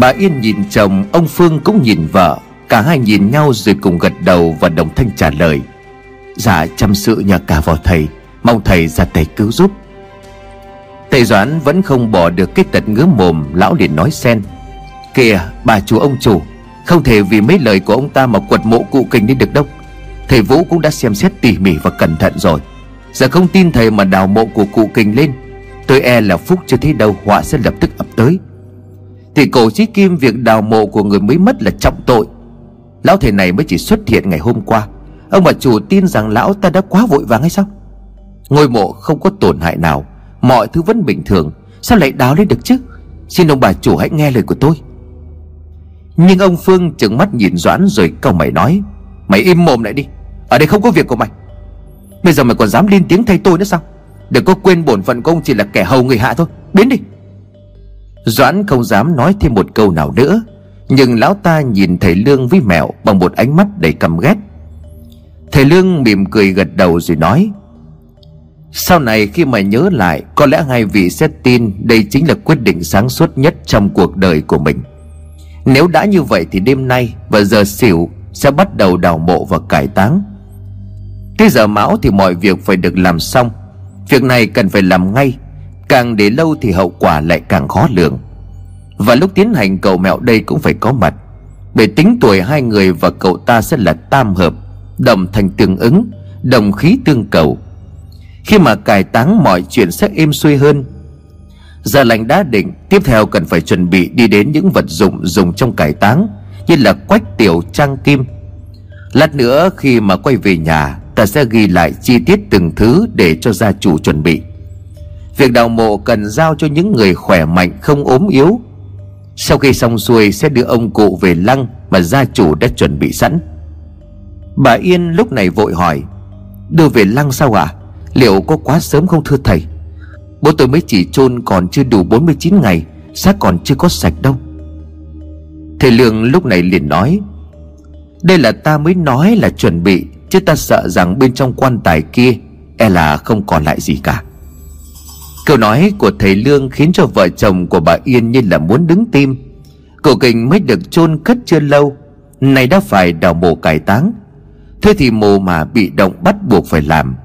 Bà Yên nhìn chồng, ông Phương cũng nhìn vợ. Cả hai nhìn nhau rồi cùng gật đầu và đồng thanh trả lời: Dạ chăm sự nhờ cả vào thầy, mong thầy ra tay cứu giúp. Thầy Doãn vẫn không bỏ được cái tật ngứa mồm, lão liền nói xen: Kìa bà chủ ông chủ, không thể vì mấy lời của ông ta mà quật mộ cụ Kình đi được đâu. Thầy Vũ cũng đã xem xét tỉ mỉ và cẩn thận rồi. Giờ không tin thầy mà đào mộ của cụ Kình lên, tôi e là phúc chưa thấy đâu, họa sẽ lập tức ập tới. Thì cổ chí kim việc đào mộ của người mới mất là trọng tội. Lão thầy này mới chỉ xuất hiện ngày hôm qua, ông bà chủ tin rằng lão ta đã quá vội vàng hay sao? Ngôi mộ không có tổn hại nào, mọi thứ vẫn bình thường, sao lại đào lên được chứ? Xin ông bà chủ hãy nghe lời của tôi. Nhưng ông Phương trừng mắt nhìn Doãn rồi cau mày nói: Mày im mồm lại đi, ở đây không có việc của mày. Bây giờ mày còn dám lên tiếng thay tôi nữa sao? Đừng có quên bổn phận của ông chỉ là kẻ hầu người hạ thôi, biến đi. Doãn không dám nói thêm một câu nào nữa, nhưng lão ta nhìn thầy Lương với Mẹo bằng một ánh mắt đầy căm ghét. Thầy Lương mỉm cười gật đầu rồi nói: Sau này khi mà nhớ lại, có lẽ hai vị sẽ tin đây chính là quyết định sáng suốt nhất trong cuộc đời của mình. Nếu đã như vậy thì đêm nay và giờ xỉu sẽ bắt đầu đào mộ và cải táng. Tới giờ mão thì mọi việc phải được làm xong. Việc này cần phải làm ngay, càng để lâu thì hậu quả lại càng khó lường. Và lúc tiến hành, cậu Mẹo đây cũng phải có mặt, bởi tính tuổi hai người và cậu ta sẽ là tam hợp, đồng thành tương ứng, đồng khí tương cầu. Khi mà cải táng mọi chuyện sẽ êm xuôi hơn. Giờ lành đã định, tiếp theo cần phải chuẩn bị đi đến những vật dụng dùng trong cải táng, như là quách, tiểu, trang kim. Lát nữa khi mà quay về nhà, ta sẽ ghi lại chi tiết từng thứ để cho gia chủ chuẩn bị. Việc đào mộ cần giao cho những người khỏe mạnh, không ốm yếu. Sau khi xong xuôi sẽ đưa ông cụ về lăng mà gia chủ đã chuẩn bị sẵn. Bà Yên lúc này vội hỏi: Đưa về lăng sao ạ? Liệu có quá sớm không thưa thầy? Bố tôi mới chỉ chôn còn chưa đủ 49 ngày, xác còn chưa có sạch đâu. Thầy Lương lúc này liền nói: Đây là ta mới nói là chuẩn bị, chứ ta sợ rằng bên trong quan tài kia e là không còn lại gì cả. Câu nói của thầy Lương khiến cho vợ chồng của bà Yên như là muốn đứng tim. Cụ Kình mới được chôn cất chưa lâu, nay đã phải đào mộ cải táng. Thế thì mồ mà bị động bắt buộc phải làm.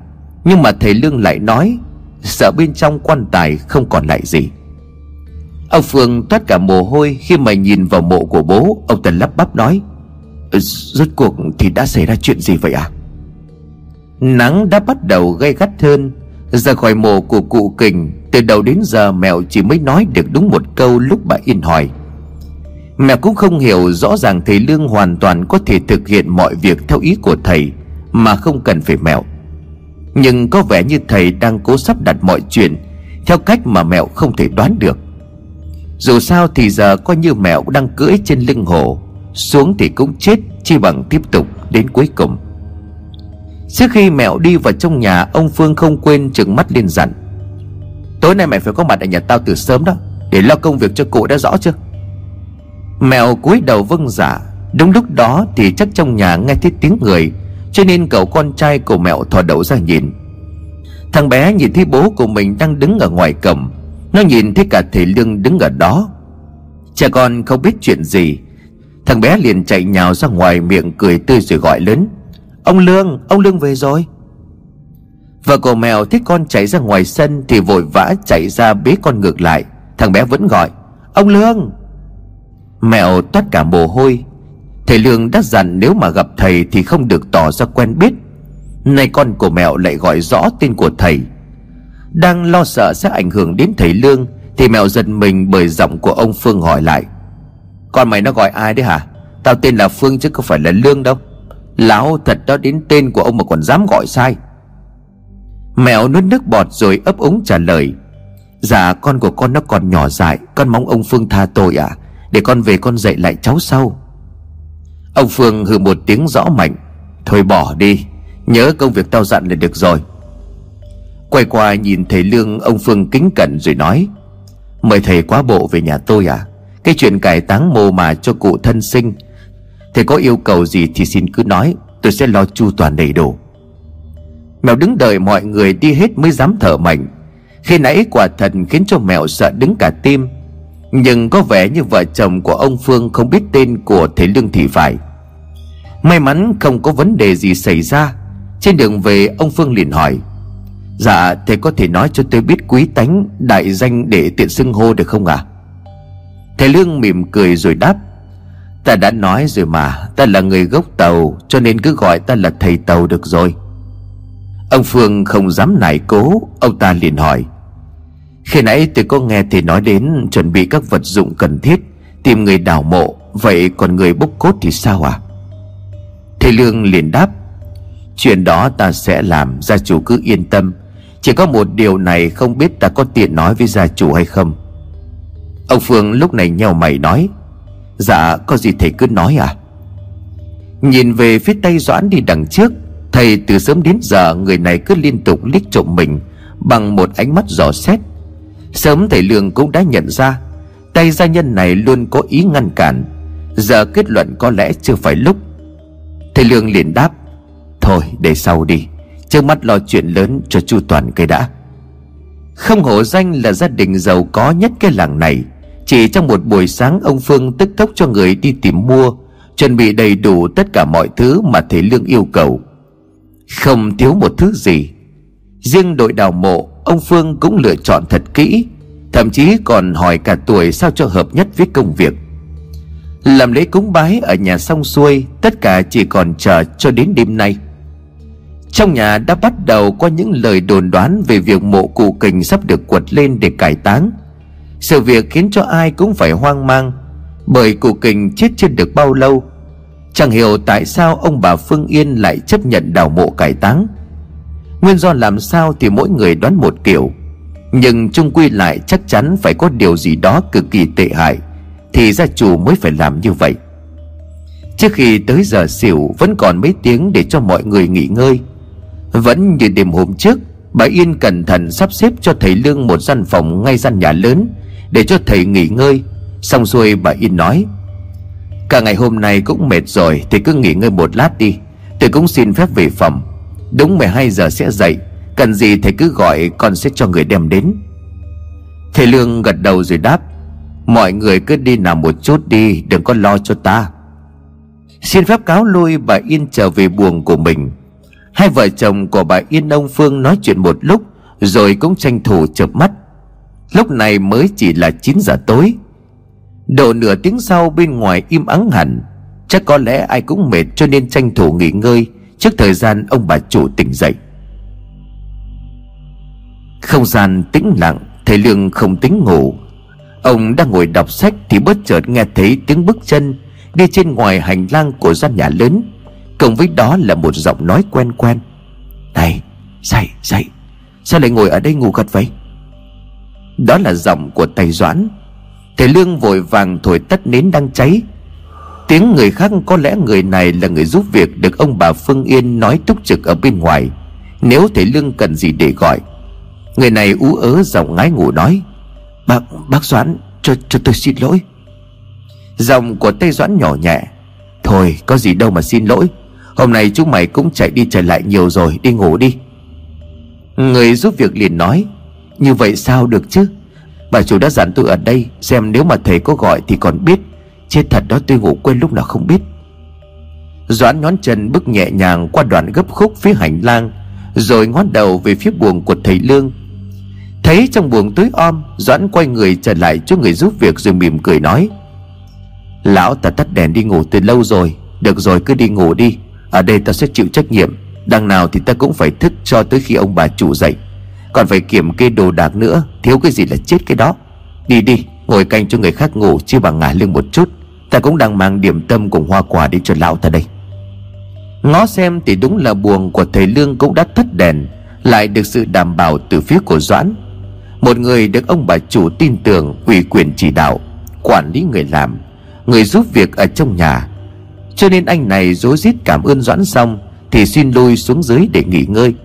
Nhưng mà thầy Lương lại nói sợ bên trong quan tài không còn lại gì. Ông Phương toát cả mồ hôi khi mà nhìn vào mộ của bố. Ông ta lắp bắp nói: Rốt cuộc thì đã xảy ra chuyện gì vậy à? Nắng đã bắt đầu gay gắt hơn. Ra khỏi mộ của cụ Kình, từ đầu đến giờ Mẹo chỉ mới nói được đúng một câu lúc bà Yên hỏi. Mẹo cũng không hiểu, rõ ràng thầy Lương hoàn toàn có thể thực hiện mọi việc theo ý của thầy mà không cần phải Mẹo. Nhưng có vẻ như thầy đang cố sắp đặt mọi chuyện theo cách mà Mẹo không thể đoán được. Dù sao thì giờ coi như Mẹo đang cưỡi trên lưng hổ, xuống thì cũng chết, chi bằng tiếp tục đến cuối cùng. Trước khi Mẹo đi vào trong nhà, ông Phương không quên trừng mắt lên dặn: Tối nay mày phải có mặt ở nhà tao từ sớm đó, để lo công việc cho cụ, đã rõ chưa? Mẹo cúi đầu vâng dạ. Đúng lúc đó thì chắc trong nhà nghe thấy tiếng người, cho nên cậu con trai của Mẹo thò đầu ra nhìn. Thằng bé nhìn thấy bố của mình đang đứng ở ngoài cổng, nó nhìn thấy cả thầy Lương đứng ở đó. Trẻ con không biết chuyện gì, thằng bé liền chạy nhào ra ngoài, miệng cười tươi rồi gọi lớn: Ông Lương về rồi. Vợ của Mẹo thấy con chạy ra ngoài sân thì vội vã chạy ra bế con ngược lại. Thằng bé vẫn gọi: Ông Lương. Mẹo toát cả mồ hôi. Thầy Lương đã dặn nếu mà gặp thầy thì không được tỏ ra quen biết, nay con của Mẹo lại gọi rõ tên của thầy. Đang lo sợ sẽ ảnh hưởng đến thầy Lương thì Mẹo giật mình bởi giọng của ông Phương hỏi lại: Con mày nó gọi ai đấy hả? Tao tên là Phương chứ không phải là Lương đâu. Lão thật đó, đến tên của ông mà còn dám gọi sai. Mẹo nuốt nước bọt rồi ấp úng trả lời: Dạ con của con nó còn nhỏ dại, con mong ông Phương tha tội ạ. Để con về con dạy lại cháu sau. Ông Phương hừ một tiếng rõ mạnh: Thôi bỏ đi, nhớ công việc tao dặn là được rồi. Quay qua nhìn thầy Lương, ông Phương kính cẩn rồi nói: Mời thầy quá bộ về nhà tôi à? Cái chuyện cải táng mồ mà cho cụ thân sinh, thầy có yêu cầu gì thì xin cứ nói, tôi sẽ lo chu toàn đầy đủ. Mẹo đứng đợi mọi người đi hết mới dám thở mạnh. Khi nãy quả thật khiến cho Mẹo sợ đứng cả tim. Nhưng có vẻ như vợ chồng của ông Phương không biết tên của thầy Lương thì phải. May mắn không có vấn đề gì xảy ra. Trên đường về, ông Phương liền hỏi: Dạ thầy có thể nói cho tôi biết quý tánh đại danh để tiện xưng hô được không ạ? Thầy Lương mỉm cười rồi đáp: Ta đã nói rồi mà, ta là người gốc Tàu, cho nên cứ gọi ta là thầy Tàu được rồi. Ông Phương không dám nài cố, ông ta liền hỏi: Khi nãy tôi có nghe thầy nói đến chuẩn bị các vật dụng cần thiết, tìm người đào mộ, vậy còn người bốc cốt thì sao ạ? Thầy Lương liền đáp: Chuyện đó ta sẽ làm, gia chủ cứ yên tâm. Chỉ có một điều này không biết ta có tiện nói với gia chủ hay không. Ông Phương lúc này nhíu mày nói: Dạ có gì thầy cứ nói à? Nhìn về phía tay Doãn đi đằng trước, thầy từ sớm đến giờ người này cứ liên tục liếc trộm mình bằng một ánh mắt dò xét. Sớm thầy Lương cũng đã nhận ra tay gia nhân này luôn có ý ngăn cản, giờ kết luận có lẽ chưa phải lúc. Thầy Lương liền đáp: Thôi để sau đi, trước mắt lo chuyện lớn cho chu toàn cái đã. Không hổ danh là gia đình giàu có nhất cái làng này. Chỉ trong một buổi sáng, ông Phương tức tốc cho người đi tìm mua, chuẩn bị đầy đủ tất cả mọi thứ mà thầy Lương yêu cầu, không thiếu một thứ gì. Riêng đội đào mộ, ông Phương cũng lựa chọn thật kỹ, thậm chí còn hỏi cả tuổi sao cho hợp nhất với công việc. Làm lễ cúng bái ở nhà xong xuôi, tất cả chỉ còn chờ cho đến đêm nay. Trong nhà đã bắt đầu có những lời đồn đoán về việc mộ cụ Kình sắp được quật lên để cải táng. Sự việc khiến cho ai cũng phải hoang mang, bởi cụ Kình chết chưa được bao lâu. Chẳng hiểu tại sao ông bà Phương Yên lại chấp nhận đào mộ cải táng. Nguyên do làm sao thì mỗi người đoán một kiểu, nhưng chung quy lại chắc chắn phải có điều gì đó cực kỳ tệ hại thì gia chủ mới phải làm như vậy. Trước khi tới giờ xỉu vẫn còn mấy tiếng để cho mọi người nghỉ ngơi. Vẫn như đêm hôm trước, bà Yên cẩn thận sắp xếp cho thầy Lương một gian phòng ngay gian nhà lớn để cho thầy nghỉ ngơi. Xong xuôi, bà Yên nói: Cả ngày hôm nay cũng mệt rồi, thầy cứ nghỉ ngơi một lát đi, tôi cũng xin phép về phòng. Đúng 12 giờ sẽ dậy, cần gì thầy cứ gọi, con sẽ cho người đem đến. Thầy Lương gật đầu rồi đáp: Mọi người cứ đi nằm một chút đi, đừng có lo cho ta. Xin phép cáo lui, bà Yên trở về buồng của mình. Hai vợ chồng của bà Yên ông Phương nói chuyện một lúc rồi cũng tranh thủ chợp mắt. Lúc này mới chỉ là 9 giờ tối. Độ nửa tiếng sau, bên ngoài im ắng hẳn. Chắc có lẽ ai cũng mệt cho nên tranh thủ nghỉ ngơi trước thời gian ông bà chủ tỉnh dậy. Không gian tĩnh lặng, thầy Lương không tính ngủ. Ông đang ngồi đọc sách thì bất chợt nghe thấy tiếng bước chân đi trên ngoài hành lang của gian nhà lớn, cùng với đó là một giọng nói quen quen: Này, dậy dậy, sao lại ngồi ở đây ngủ gật vậy? Đó là giọng của thầy Doãn. Thầy Lương vội vàng thổi tắt nến đang cháy. Tiếng người khác, có lẽ người này là người giúp việc được ông bà Phương Yên nói túc trực ở bên ngoài nếu thầy Lương cần gì để gọi. Người này ú ớ giọng ngái ngủ nói: Bác Doãn, cho tôi xin lỗi. Giọng của thầy Doãn nhỏ nhẹ: Thôi có gì đâu mà xin lỗi, hôm nay chúng mày cũng chạy đi chạy lại nhiều rồi, đi ngủ đi. Người giúp việc liền nói: Như vậy sao được chứ, bà chủ đã dặn tôi ở đây, xem nếu mà thầy có gọi thì còn biết. Chết thật đó, tôi ngủ quên lúc nào không biết. Doãn nhón chân bước nhẹ nhàng qua đoạn gấp khúc phía hành lang, rồi ngó đầu về phía buồng của thầy Lương. Thấy trong buồng tối om, Doãn quay người trở lại cho người giúp việc rồi mỉm cười nói: Lão ta tắt đèn đi ngủ từ lâu rồi. Được rồi, cứ đi ngủ đi, ở đây ta sẽ chịu trách nhiệm. Đằng nào thì ta cũng phải thức cho tới khi ông bà chủ dậy, còn phải kiểm kê đồ đạc nữa, thiếu cái gì là chết cái đó. Đi đi, ngồi canh cho người khác ngủ chứ bằng ngả lưng một chút. Ta cũng đang mang điểm tâm cùng hoa quả đi cho lão ta đây. Ngó xem thì đúng là buồng của thầy Lương cũng đã tắt đèn, lại được sự đảm bảo từ phía của Doãn, một người được ông bà chủ tin tưởng ủy quyền chỉ đạo quản lý người làm, người giúp việc ở trong nhà. Cho nên anh này rối rít cảm ơn Doãn xong thì xin lui xuống dưới để nghỉ ngơi.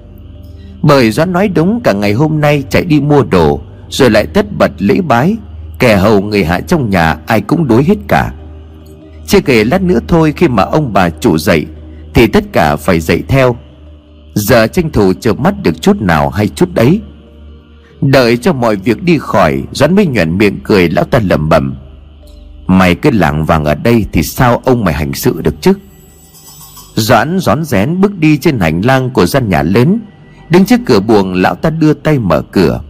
Bởi Doãn nói đúng, cả ngày hôm nay chạy đi mua đồ rồi lại tất bật lễ bái, kẻ hầu người hạ trong nhà ai cũng đuối hết cả. Chưa kể lát nữa thôi, khi mà ông bà chủ dậy thì tất cả phải dậy theo, giờ tranh thủ chợp mắt được chút nào hay chút đấy. Đợi cho mọi việc đi khỏi, Doãn mới nhoẻn miệng cười. Lão ta lẩm bẩm: "Mày cứ lảng vàng ở đây thì sao ông mày hành sự được chứ?" Doãn rón rén bước đi trên hành lang của gian nhà lớn. Đứng trước cửa buồng, lão ta đưa tay mở cửa.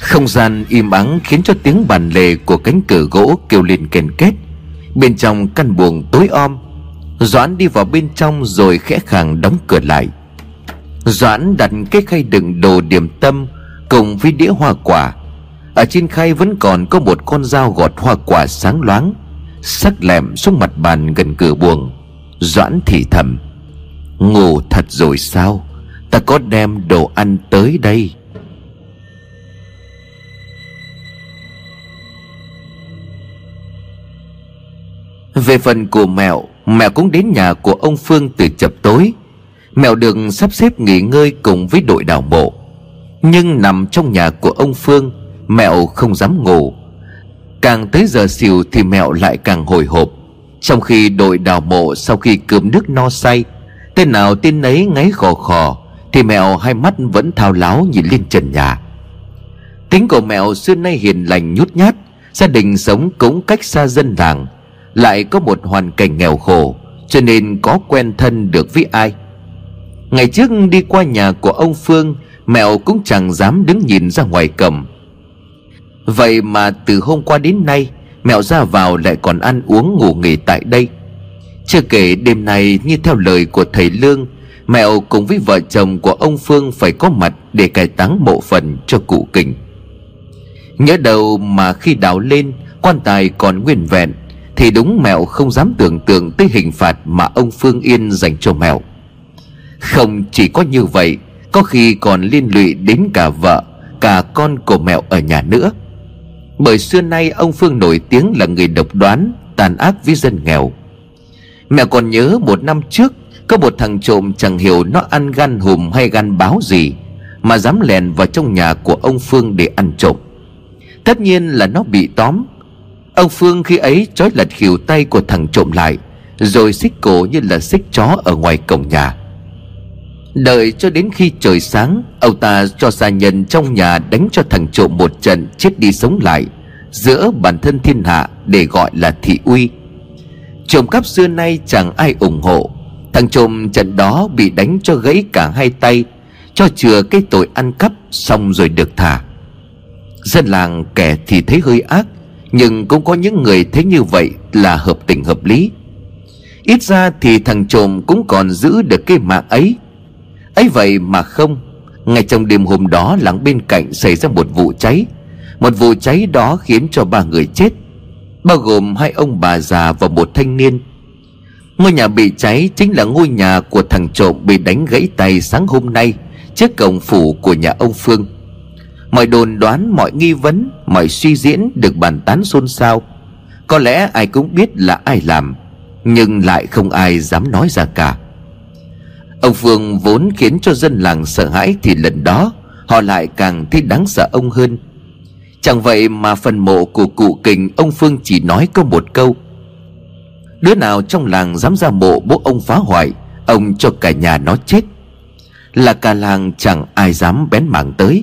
Không gian im ắng khiến cho tiếng bàn lề của cánh cửa gỗ kêu lên ken két. Bên trong căn buồng tối om, Doãn đi vào bên trong rồi khẽ khàng đóng cửa lại. Doãn đặt cái khay đựng đồ điểm tâm cùng với đĩa hoa quả. Ở trên khay vẫn còn có một con dao gọt hoa quả sáng loáng, sắc lẹm xuống mặt bàn gần cửa buồng. Doãn thì thầm: "Ngủ thật rồi sao? Ta có đem đồ ăn tới đây." Về phần của Mẹo, Mẹo cũng đến nhà của ông Phương từ chập tối. Mẹo được sắp xếp nghỉ ngơi cùng với đội đào mộ, nhưng nằm trong nhà của ông Phương, Mẹo không dám ngủ. Càng tới giờ xỉu thì Mẹo lại càng hồi hộp. Trong khi đội đào mộ sau khi cơm nước no say, tên nào tên nấy ngáy khò khò, thì Mẹo hai mắt vẫn thao láo nhìn lên trần nhà. Tính của Mẹo xưa nay hiền lành nhút nhát, gia đình sống cũng cách xa dân làng, lại có một hoàn cảnh nghèo khổ, cho nên có quen thân được với ai. Ngày trước đi qua nhà của ông Phương, Mẹo cũng chẳng dám đứng nhìn ra ngoài cổng. Vậy mà từ hôm qua đến nay, Mẹo ra vào lại còn ăn uống ngủ nghỉ tại đây. Chưa kể đêm nay như theo lời của thầy Lương, Mẹo cùng với vợ chồng của ông Phương phải có mặt để cải táng mộ phần cho cụ Kình. Nhớ đầu mà khi đào lên quan tài còn nguyên vẹn thì đúng Mẹo không dám tưởng tượng tới hình phạt mà ông Phương Yên dành cho Mẹo. Không chỉ có như vậy, có khi còn liên lụy đến cả vợ cả con của Mẹo ở nhà nữa. Bởi xưa nay ông Phương nổi tiếng là người độc đoán, tàn ác với dân nghèo. Mẹo còn nhớ một năm trước, có một thằng trộm chẳng hiểu nó ăn gan hùm hay gan báo gì mà dám lèn vào trong nhà của ông Phương để ăn trộm. Tất nhiên là nó bị tóm. Ông Phương khi ấy trói lật khỉu tay của thằng trộm lại, rồi xích cổ như là xích chó ở ngoài cổng nhà. Đợi cho đến khi trời sáng, ông ta cho gia nhân trong nhà đánh cho thằng trộm một trận chết đi sống lại giữa bản thân thiên hạ để gọi là thị uy. Trộm cắp xưa nay chẳng ai ủng hộ. Thằng trộm trận đó bị đánh cho gãy cả hai tay, cho chừa cái tội ăn cắp, xong rồi được thả. Dân làng kẻ thì thấy hơi ác, nhưng cũng có những người thấy như vậy là hợp tình hợp lý. Ít ra thì thằng trộm cũng còn giữ được cái mạng ấy. Ấy vậy mà không, ngay trong đêm hôm đó làng bên cạnh xảy ra một vụ cháy. Một vụ cháy đó khiến cho 3 người chết, bao gồm 2 ông bà già và một thanh niên. Ngôi nhà bị cháy chính là ngôi nhà của thằng trộm bị đánh gãy tay sáng hôm nay trước cổng phủ của nhà ông Phương. Mọi đồn đoán, mọi nghi vấn, mọi suy diễn được bàn tán xôn xao. Có lẽ ai cũng biết là ai làm, nhưng lại không ai dám nói ra cả. Ông Phương vốn khiến cho dân làng sợ hãi, thì lần đó họ lại càng thấy đáng sợ ông hơn. Chẳng vậy mà phần mộ của cụ Kình, ông Phương chỉ nói có một câu: "Đứa nào trong làng dám ra mộ bố ông phá hoại, ông cho cả nhà nó chết." Là cả làng chẳng ai dám bén mảng tới.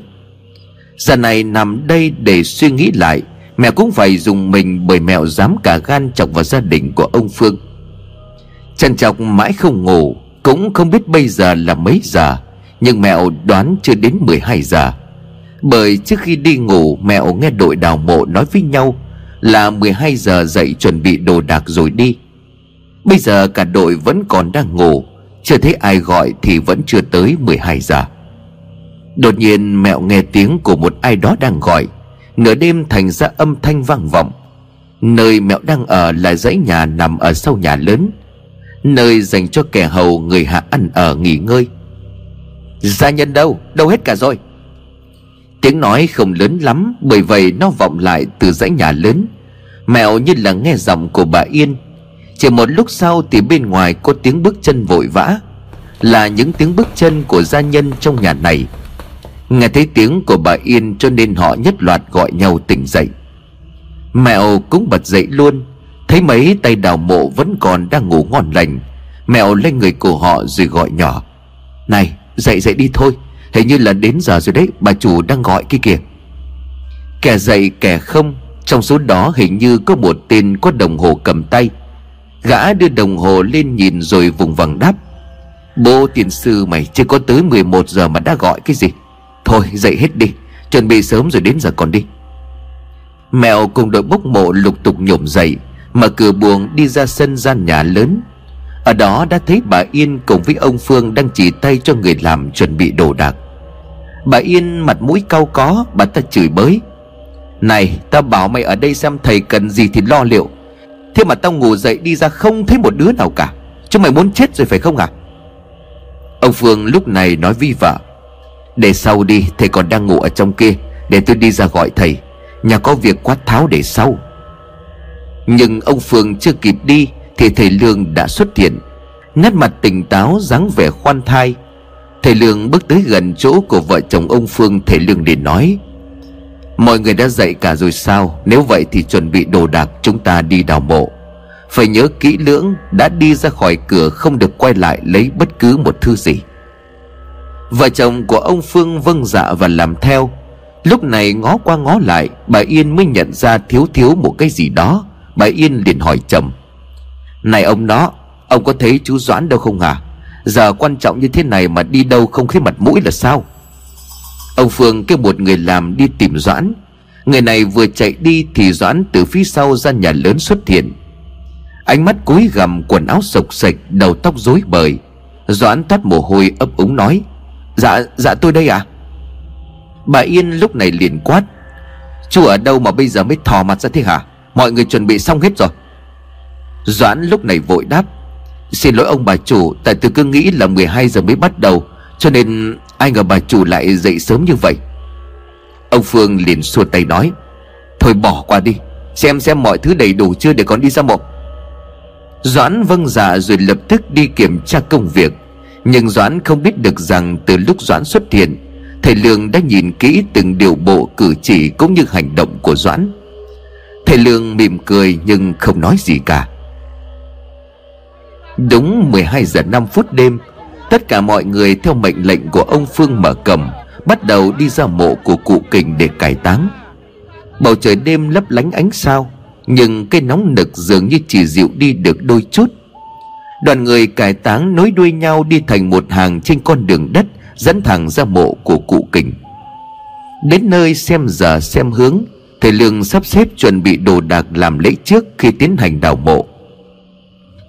Giờ này nằm đây để suy nghĩ lại, Mẹo cũng phải dùng mình, bởi Mẹo dám cả gan chọc vào gia đình của ông Phương. Trằn trọc mãi không ngủ, cũng không biết bây giờ là mấy giờ, nhưng Mẹo đoán chưa đến 12 giờ. Bởi trước khi đi ngủ, Mẹo nghe đội đào mộ nói với nhau là 12 giờ dậy chuẩn bị đồ đạc rồi đi. Bây giờ cả đội vẫn còn đang ngủ, chưa thấy ai gọi thì vẫn chưa tới 12 giờ. Đột nhiên Mẹo nghe tiếng của một ai đó đang gọi. Nửa đêm thành ra âm thanh vang vọng. Nơi Mẹo đang ở là dãy nhà nằm ở sau nhà lớn, nơi dành cho kẻ hầu người hạ ăn ở nghỉ ngơi. "Gia nhân đâu? Đâu hết cả rồi?" Tiếng nói không lớn lắm, bởi vậy nó vọng lại từ dãy nhà lớn. Mẹo như là nghe giọng của bà Yên. Chỉ một lúc sau thì bên ngoài có tiếng bước chân vội vã, là những tiếng bước chân của gia nhân trong nhà này. Nghe thấy tiếng của bà Yên cho nên họ nhất loạt gọi nhau tỉnh dậy. Mẹo cũng bật dậy luôn. Thấy mấy tay đào mộ vẫn còn đang ngủ ngon lành, Mẹo lên người của họ rồi gọi nhỏ: "Này, dậy dậy đi thôi, Hình như là đến giờ rồi đấy, bà chủ đang gọi kia kìa. Kẻ dậy kẻ không. Trong số đó hình như có một tên có đồng hồ cầm tay. Gã đưa đồng hồ lên nhìn rồi vùng vằng đáp: Bố tiền sư mày, chưa có tới 11 giờ mà đã gọi cái gì. Thôi dậy hết đi, chuẩn bị sớm rồi đến giờ còn đi. Mẹo cùng đội bốc mộ lục tục nhổm dậy, mở cửa buồng đi ra sân gian nhà lớn. Ở đó đã thấy bà Yên cùng với ông Phương đang chỉ tay cho người làm chuẩn bị đồ đạc. Bà Yên mặt mũi cau có, bà ta chửi bới: Này, tao bảo mày ở đây xem thầy cần gì thì lo liệu, thế mà tao ngủ dậy đi ra không thấy một đứa nào cả. Chúng mày muốn chết rồi phải không à? Ông Phương lúc này nói với vợ: Để sau đi, thầy còn đang ngủ ở trong kia, để tôi đi ra gọi thầy. Nhà có việc quát tháo để sau. Nhưng ông Phương chưa kịp đi thì thầy Lương đã xuất hiện, nét mặt tỉnh táo, dáng vẻ khoan thai. Thầy Lương bước tới gần chỗ của vợ chồng ông Phương. Thầy Lương liền nói: Mọi người đã dậy cả rồi sao? Nếu vậy thì chuẩn bị đồ đạc, chúng ta đi đào mộ. Phải nhớ kỹ lưỡng, đã đi ra khỏi cửa không được quay lại lấy bất cứ một thứ gì. Vợ chồng của ông Phương vâng dạ và làm theo. Lúc này ngó qua ngó lại, bà Yên mới nhận ra thiếu một cái gì đó. Bà Yên liền hỏi chồng: Này ông đó, ông có thấy chú Doãn đâu không hả? Giờ quan trọng như thế này mà đi đâu không thấy mặt mũi là sao? Ông Phương kêu một người làm đi tìm Doãn. Người này vừa chạy đi thì Doãn từ phía sau ra nhà lớn xuất hiện. Ánh mắt cúi gằm, quần áo sộc sạch, đầu tóc rối bời. Doãn toát mồ hôi ấp úng nói: Dạ tôi đây ạ. Bà Yên lúc này liền quát: Chú ở đâu mà bây giờ mới thò mặt ra thế hả? Mọi người chuẩn bị xong hết rồi. Doãn lúc này vội đáp: Xin lỗi ông bà chủ, tại tôi cứ nghĩ là 12 giờ mới bắt đầu, cho nên ai ngờ bà chủ lại dậy sớm như vậy. Ông Phương liền xua tay nói: Thôi bỏ qua đi, xem mọi thứ đầy đủ chưa để còn đi ra mộ. Doãn vâng dạ rồi lập tức đi kiểm tra công việc. Nhưng Doãn không biết được rằng từ lúc Doãn xuất hiện, thầy Lương đã nhìn kỹ từng điều bộ cử chỉ cũng như hành động của Doãn. Thầy Lương mỉm cười nhưng không nói gì cả. Đúng 12 giờ 5 phút đêm, tất cả mọi người theo mệnh lệnh của ông Phương mở cẩm, bắt đầu đi ra mộ của cụ Kình để cải táng. Bầu trời đêm lấp lánh ánh sao, nhưng cái nóng nực dường như chỉ dịu đi được đôi chút. Đoàn người cải táng nối đuôi nhau đi thành một hàng trên con đường đất dẫn thẳng ra mộ của cụ Kình. Đến nơi xem giờ xem hướng, thầy Lương sắp xếp chuẩn bị đồ đạc làm lễ trước khi tiến hành đào mộ.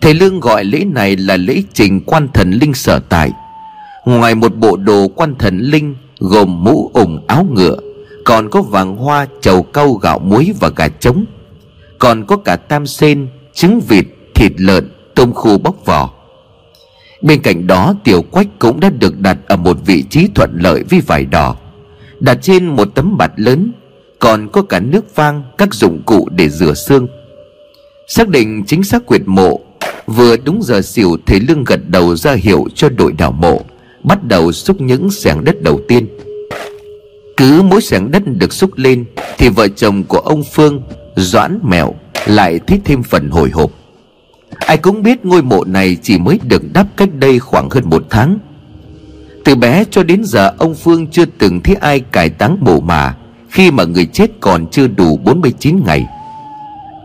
Thầy Lương gọi lễ này là lễ trình quan thần linh sở tại. Ngoài một bộ đồ quan thần linh gồm mũ ủng áo ngựa, còn có vàng hoa, trầu cau, gạo muối và gà trống. Còn có cả tam sen, trứng vịt, thịt lợn, tôm khô bóc vỏ. Bên cạnh đó tiểu quách cũng đã được đặt ở một vị trí thuận lợi với vải đỏ, đặt trên một tấm bạt lớn. Còn có cả nước vang, các dụng cụ để rửa xương. Xác định chính xác huyệt mộ, vừa đúng giờ xỉu, thầy Lương gật đầu ra hiệu cho đội đào mộ bắt đầu xúc những xẻng đất đầu tiên. Cứ mỗi xẻng đất được xúc lên thì vợ chồng của ông Phương, Doãn, Mẹo lại thấy thêm phần hồi hộp. Ai cũng biết ngôi mộ này chỉ mới được đắp cách đây khoảng hơn một tháng. Từ bé cho đến giờ, ông Phương chưa từng thấy ai cải táng mộ mà khi mà người chết còn chưa đủ 49 ngày.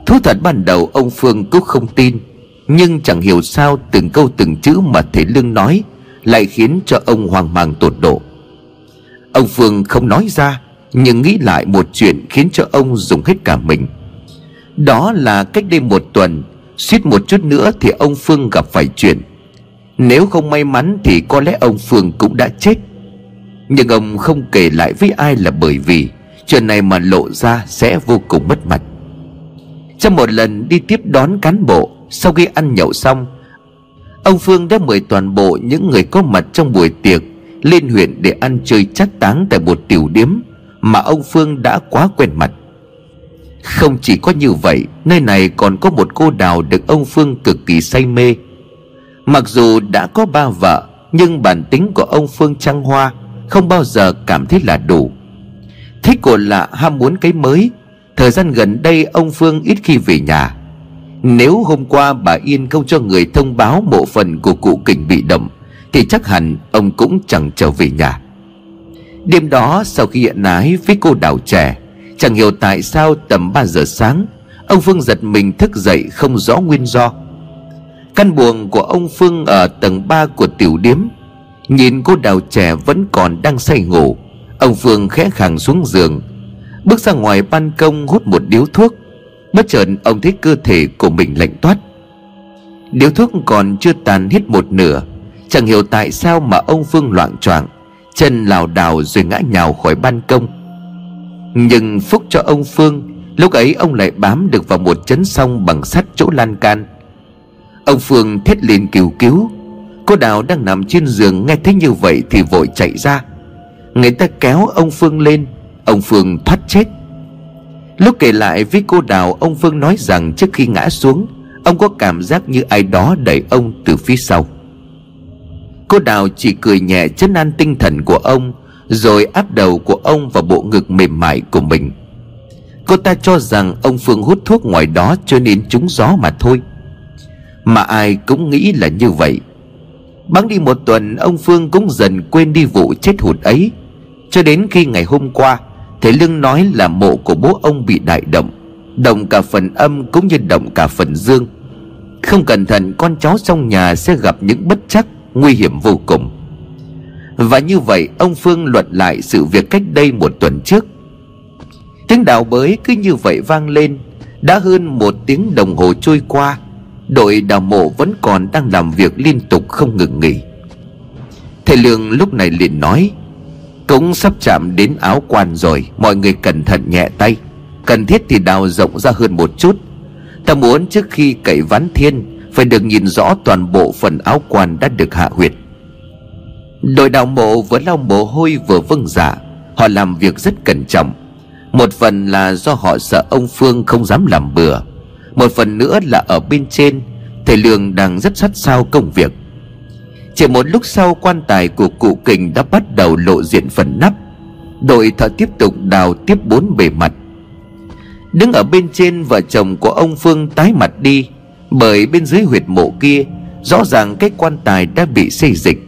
Thú thật ban đầu ông Phương cũng không tin, nhưng chẳng hiểu sao từng câu từng chữ mà thầy Lương nói lại khiến cho ông hoang mang tột độ. Ông Phương không nói ra, nhưng nghĩ lại một chuyện khiến cho ông rùng hết cả mình. Đó là cách đây một tuần, suýt một chút nữa thì ông Phương gặp phải chuyện. Nếu không may mắn thì có lẽ ông Phương cũng đã chết. Nhưng ông không kể lại với ai là bởi vì chuyện này mà lộ ra sẽ vô cùng mất mặt. Trong một lần đi tiếp đón cán bộ, sau khi ăn nhậu xong, ông Phương đã mời toàn bộ những người có mặt trong buổi tiệc lên huyện để ăn chơi trác táng tại một tiểu điếm mà ông Phương đã quá quen mặt. Không chỉ có như vậy, nơi này còn có một cô đào được ông Phương cực kỳ say mê. Mặc dù đã có ba vợ, nhưng bản tính của ông Phương trăng hoa, không bao giờ cảm thấy là đủ. Thích của lạ, ham muốn cái mới. Thời gian gần đây ông Phương ít khi về nhà. Nếu hôm qua bà Yên không cho người thông báo mộ phần của cụ Kình bị động thì chắc hẳn ông cũng chẳng trở về nhà. Đêm đó sau khi hiện ái với cô đào trẻ, chẳng hiểu tại sao tầm 3 giờ sáng ông Phương giật mình thức dậy không rõ nguyên do. Căn buồng của ông Phương ở tầng 3 của tiểu điếm. Nhìn cô đào trẻ vẫn còn đang say ngủ, ông Phương khẽ khàng xuống giường, bước ra ngoài ban công hút một điếu thuốc. Bất chợt ông thấy cơ thể của mình lạnh toát. Điếu thuốc còn chưa tàn hết một nửa, chẳng hiểu tại sao mà ông Phương loạng choạng, chân lảo đảo rồi ngã nhào khỏi ban công. Nhưng phúc cho ông Phương, lúc ấy ông lại bám được vào một chấn song bằng sắt chỗ lan can. Ông Phương thét lên cứu cứu. Cô đào đang nằm trên giường nghe thấy như vậy thì vội chạy ra. Người ta kéo ông Phương lên, ông Phương thoát chết. Lúc kể lại với cô đào, ông Phương nói rằng trước khi ngã xuống, ông có cảm giác như ai đó đẩy ông từ phía sau. Cô đào chỉ cười nhẹ trấn an tinh thần của ông, rồi áp đầu của ông vào bộ ngực mềm mại của mình. Cô ta cho rằng ông Phương hút thuốc ngoài đó cho nên trúng gió mà thôi, mà ai cũng nghĩ là như vậy. Bẵng đi một tuần, ông Phương cũng dần quên đi vụ chết hụt ấy, cho đến khi ngày hôm qua thầy Lương nói là mộ của bố ông bị đại động, động cả phần âm cũng như động cả phần dương. Không cẩn thận con cháu trong nhà sẽ gặp những bất trắc nguy hiểm vô cùng. Và như vậy ông Phương luận lại sự việc cách đây một tuần trước. Tiếng đào bới cứ như vậy vang lên. Đã hơn một tiếng đồng hồ trôi qua, đội đào mộ vẫn còn đang làm việc liên tục không ngừng nghỉ. Thầy Lương lúc này liền nói: cũng sắp chạm đến áo quan rồi, mọi người cẩn thận nhẹ tay. Cần thiết thì đào rộng ra hơn một chút. Ta muốn trước khi cậy ván thiên phải được nhìn rõ toàn bộ phần áo quan đã được hạ huyệt. Đội đào mộ vừa lau mồ hôi vừa vâng dạ. Họ làm việc rất cẩn trọng. Một phần là do họ sợ ông Phương không dám làm bừa, một phần nữa là ở bên trên thầy Lương đang rất sát sao công việc. Chỉ một lúc sau, quan tài của cụ Kình đã bắt đầu lộ diện phần nắp. Đội thợ tiếp tục đào tiếp bốn bề mặt. Đứng ở bên trên, vợ chồng của ông Phương tái mặt đi, bởi bên dưới huyệt mộ kia rõ ràng cái quan tài đã bị xê dịch,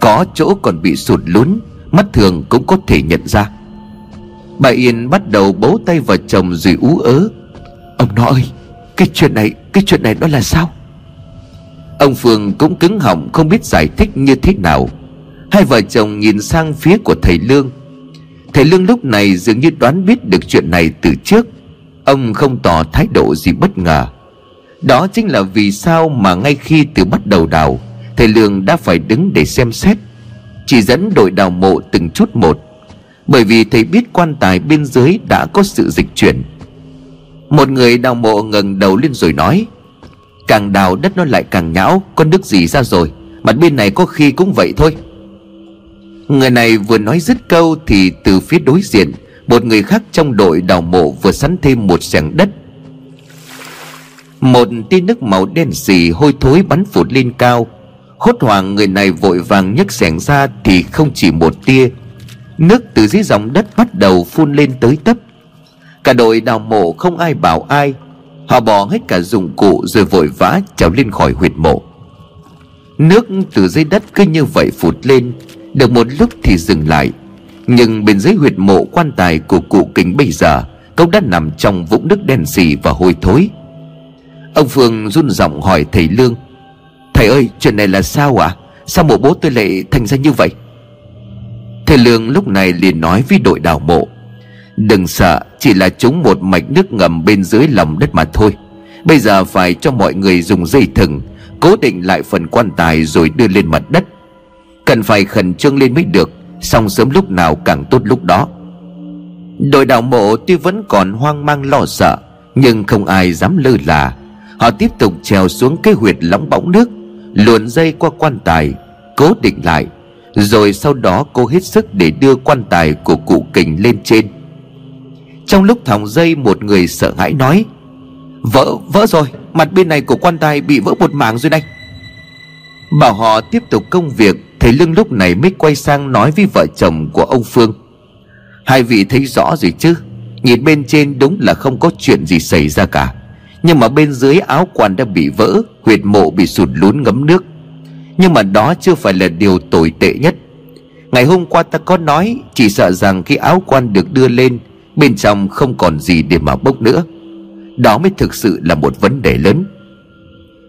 có chỗ còn bị sụt lún, mắt thường cũng có thể nhận ra. Bà Yên bắt đầu bấu tay vợ chồng rồi ú ớ: ông nó ơi, cái chuyện này nó là sao? Ông Phương cũng cứng họng không biết giải thích như thế nào. Hai vợ chồng nhìn sang phía của thầy Lương. Thầy Lương lúc này dường như đoán biết được chuyện này từ trước. Ông không tỏ thái độ gì bất ngờ. Đó chính là vì sao mà ngay khi từ bắt đầu đào, thầy Lương đã phải đứng để xem xét, chỉ dẫn đội đào mộ từng chút một, bởi vì thầy biết quan tài bên dưới đã có sự dịch chuyển. Một người đào mộ ngẩng đầu lên rồi nói: càng đào đất nó lại càng nhão, con nước gì ra rồi, mặt bên này có khi cũng vậy thôi. Người này vừa nói dứt câu thì từ phía đối diện, một người khác trong đội đào mộ vừa sắn thêm một xẻng đất. Một tia nước màu đen sì hôi thối bắn phụt lên cao. Hốt hoảng, người này vội vàng nhấc xẻng ra thì không chỉ một tia nước từ dưới dòng đất bắt đầu phun lên tới tấp. Cả đội đào mộ không ai bảo ai, họ bỏ hết cả dụng cụ rồi vội vã trèo lên khỏi huyệt mộ. Nước từ dưới đất cứ như vậy phụt lên, được một lúc thì dừng lại. Nhưng bên dưới huyệt mộ, quan tài của cụ Kính bây giờ cũng đã nằm trong vũng nước đen sì và hôi thối. Ông Phương run giọng hỏi thầy Lương: thầy ơi, chuyện này là sao ạ? Sao mộ bố tôi lại thành ra như vậy? Thầy Lương lúc này liền nói với đội đào mộ: đừng sợ, chỉ là chúng một mạch nước ngầm bên dưới lòng đất mà thôi. Bây giờ phải cho mọi người dùng dây thừng cố định lại phần quan tài rồi đưa lên mặt đất. Cần phải khẩn trương lên mới được, xong sớm lúc nào càng tốt lúc đó. Đội đào mộ tuy vẫn còn hoang mang lo sợ, nhưng không ai dám lơ là. Họ tiếp tục trèo xuống cái huyệt lóng bóng nước, luồn dây qua quan tài cố định lại, rồi sau đó cố hết sức để đưa quan tài của cụ Kình lên trên. Trong lúc thòng dây, một người sợ hãi nói: Vỡ rồi, mặt bên này của quan tài bị vỡ một mảng rồi đây. Bảo họ tiếp tục công việc, thầy Lương lúc này mới quay sang nói với vợ chồng của ông Phương: hai vị thấy rõ rồi chứ? Nhìn bên trên đúng là không có chuyện gì xảy ra cả, nhưng mà bên dưới áo quan đã bị vỡ, huyệt mộ bị sụt lún ngấm nước. Nhưng mà đó chưa phải là điều tồi tệ nhất. Ngày hôm qua ta có nói, chỉ sợ rằng khi áo quan được đưa lên, bên trong không còn gì để mà bốc nữa. Đó mới thực sự là một vấn đề lớn.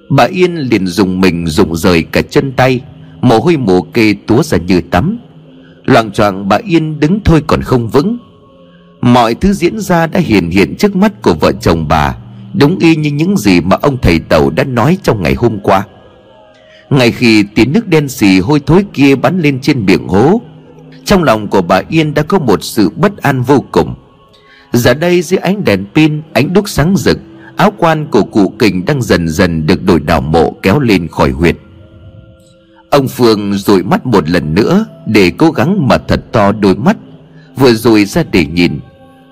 Bà Yên liền dùng mình rụng rời cả chân tay, mồ hôi mồ kê túa ra như tắm. Loạng choạng bà Yên đứng thôi còn không vững. Mọi thứ diễn ra đã hiện trước mắt của vợ chồng bà, đúng y như những gì mà ông thầy Tẩu đã nói trong ngày hôm qua. Ngay khi tiếng nước đen xì hôi thối kia bắn lên trên miệng hố, trong lòng của bà Yên đã có một sự bất an vô cùng. Giờ đây dưới ánh đèn pin, ánh đuốc sáng rực, áo quan của cụ Kình đang dần dần được đội đào mộ kéo lên khỏi huyệt. Ông Phương dụi mắt một lần nữa để cố gắng mở thật to đôi mắt vừa dụi ra để nhìn.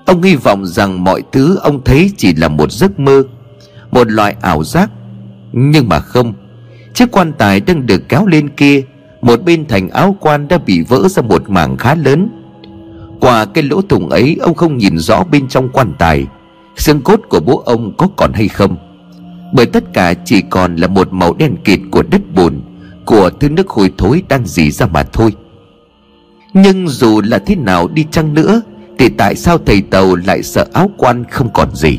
Ông hy vọng rằng mọi thứ ông thấy chỉ là một giấc mơ, một loại ảo giác. Nhưng mà không, chiếc quan tài đang được kéo lên kia, một bên thành áo quan đã bị vỡ ra một mảng khá lớn. Qua cái lỗ thủng ấy, ông không nhìn rõ bên trong quan tài xương cốt của bố ông có còn hay không, bởi tất cả chỉ còn là một màu đen kịt của đất bùn, của thứ nước hôi thối đang rỉ ra mà thôi. Nhưng dù là thế nào đi chăng nữa thì tại sao thầy Tàu lại sợ áo quan không còn gì?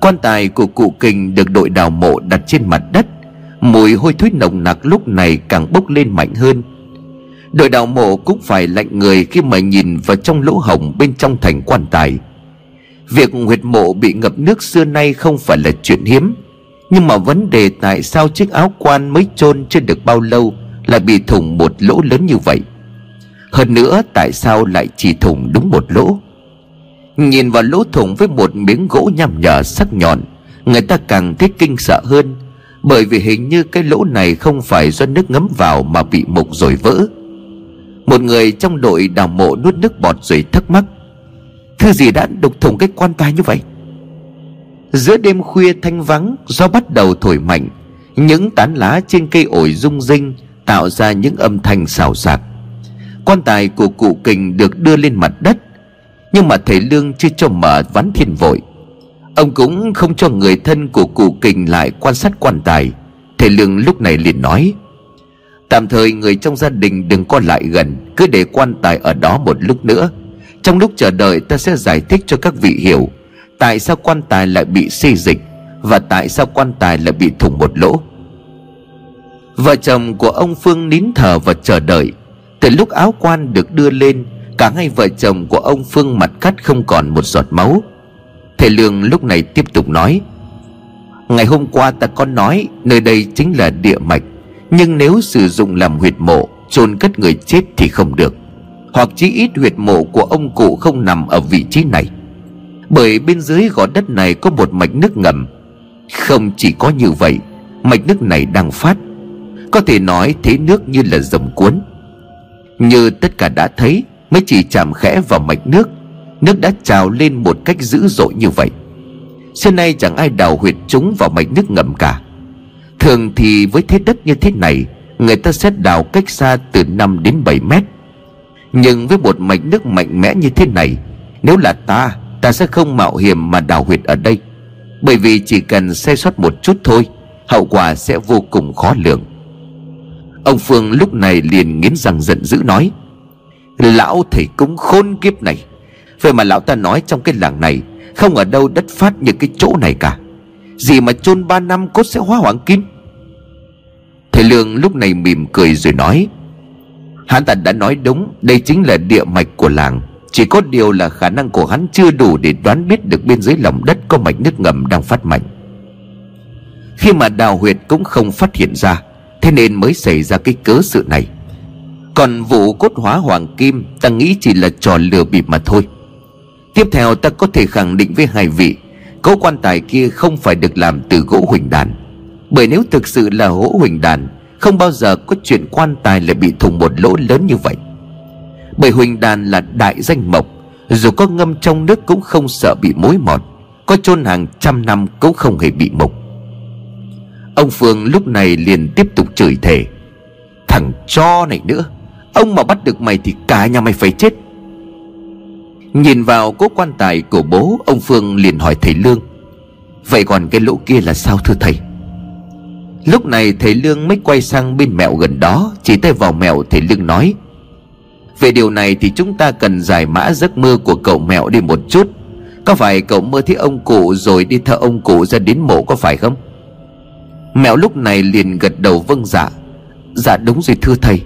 Quan tài của cụ Kình được đội đào mộ đặt trên mặt đất, mùi hôi thối nồng nặc lúc này càng bốc lên mạnh hơn. Đội đào mộ cũng phải lạnh người khi mà nhìn vào trong lỗ hổng bên trong thành quan tài. Việc huyệt mộ bị ngập nước xưa nay không phải là chuyện hiếm, nhưng mà vấn đề tại sao chiếc áo quan mới chôn chưa được bao lâu lại bị thủng một lỗ lớn như vậy? Hơn nữa tại sao lại chỉ thủng đúng một lỗ? Nhìn vào lỗ thủng với một miếng gỗ nham nhở sắc nhọn, người ta càng thấy kinh sợ hơn, bởi vì hình như cái lỗ này không phải do nước ngấm vào mà bị mục rồi vỡ. Một người trong đội đào mộ nuốt nước bọt rồi thắc mắc, thứ gì đã đục thủng cái quan tài như vậy? Giữa đêm khuya thanh vắng, gió bắt đầu thổi mạnh, những tán lá trên cây ổi rung rinh tạo ra những âm thanh xào xạc. Quan tài của cụ Kình được đưa lên mặt đất, nhưng mà thầy Lương chưa cho mở ván thiên vội. Ông cũng không cho người thân của cụ Kình lại quan sát quan tài. Thầy Lương lúc này liền nói, tạm thời người trong gia đình đừng có lại gần, cứ để quan tài ở đó một lúc nữa. Trong lúc chờ đợi ta sẽ giải thích cho các vị hiểu tại sao quan tài lại bị xê dịch và tại sao quan tài lại bị thủng một lỗ. Vợ chồng của ông Phương nín thở và chờ đợi. Từ lúc áo quan được đưa lên, cả hai vợ chồng của ông Phương mặt cắt không còn một giọt máu. Thầy Lương lúc này tiếp tục nói, ngày hôm qua ta có nói nơi đây chính là địa mạch, nhưng nếu sử dụng làm huyệt mộ, chôn cất người chết thì không được, hoặc chí ít huyệt mộ của ông cụ không nằm ở vị trí này, bởi bên dưới gò đất này có một mạch nước ngầm. Không chỉ có như vậy, mạch nước này đang phát, có thể nói thế nước như là dầm cuốn. Như tất cả đã thấy, mới chỉ chạm khẽ vào mạch nước, nước đã trào lên một cách dữ dội như vậy. Xưa nay chẳng ai đào huyệt chúng vào mạch nước ngầm cả. Thường thì với thế đất như thế này, người ta sẽ đào cách xa từ 5 đến 7 mét. Nhưng với một mạch nước mạnh mẽ như thế này, nếu là ta sẽ không mạo hiểm mà đào huyệt ở đây, bởi vì chỉ cần sai sót một chút thôi, hậu quả sẽ vô cùng khó lường. Ông Phương lúc này liền nghiến răng giận dữ nói, lão thầy cũng khôn kiếp này, vậy mà lão ta nói trong cái làng này không ở đâu đất phát như cái chỗ này cả. Gì mà chôn 3 năm cốt sẽ hóa hoàng kim. Thầy Lương lúc này mỉm cười rồi nói, hắn ta đã nói đúng, đây chính là địa mạch của làng. Chỉ có điều là khả năng của hắn chưa đủ để đoán biết được bên dưới lòng đất có mạch nước ngầm đang phát mạnh. Khi mà đào huyệt cũng không phát hiện ra, thế nên mới xảy ra cái cớ sự này. Còn vụ cốt hóa hoàng kim, ta nghĩ chỉ là trò lừa bịp mà thôi. Tiếp theo ta có thể khẳng định với hai vị, cỗ quan tài kia không phải được làm từ gỗ huỳnh đàn, bởi nếu thực sự là gỗ huỳnh đàn, không bao giờ có chuyện quan tài lại bị thủng một lỗ lớn như vậy. Bởi huỳnh đàn là đại danh mộc, dù có ngâm trong nước cũng không sợ bị mối mọt, có chôn hàng trăm năm cũng không hề bị mục. Ông Phương lúc này liền tiếp tục chửi thề, thằng cho này nữa, ông mà bắt được mày thì cả nhà mày phải chết. Nhìn vào cỗ quan tài của bố, ông Phương liền hỏi thầy Lương, vậy còn cái lỗ kia là sao thưa thầy? Lúc này thầy Lương mới quay sang bên mẹo gần đó, chỉ tay vào mẹo. Thầy Lương nói, Về điều này thì chúng ta cần giải mã giấc mơ của cậu mẹo đi một chút. Có phải cậu mơ thấy ông cụ rồi đi theo ông cụ ra đến mộ, có phải không? Mẹo lúc này liền gật đầu vâng dạ. Dạ đúng rồi thưa thầy.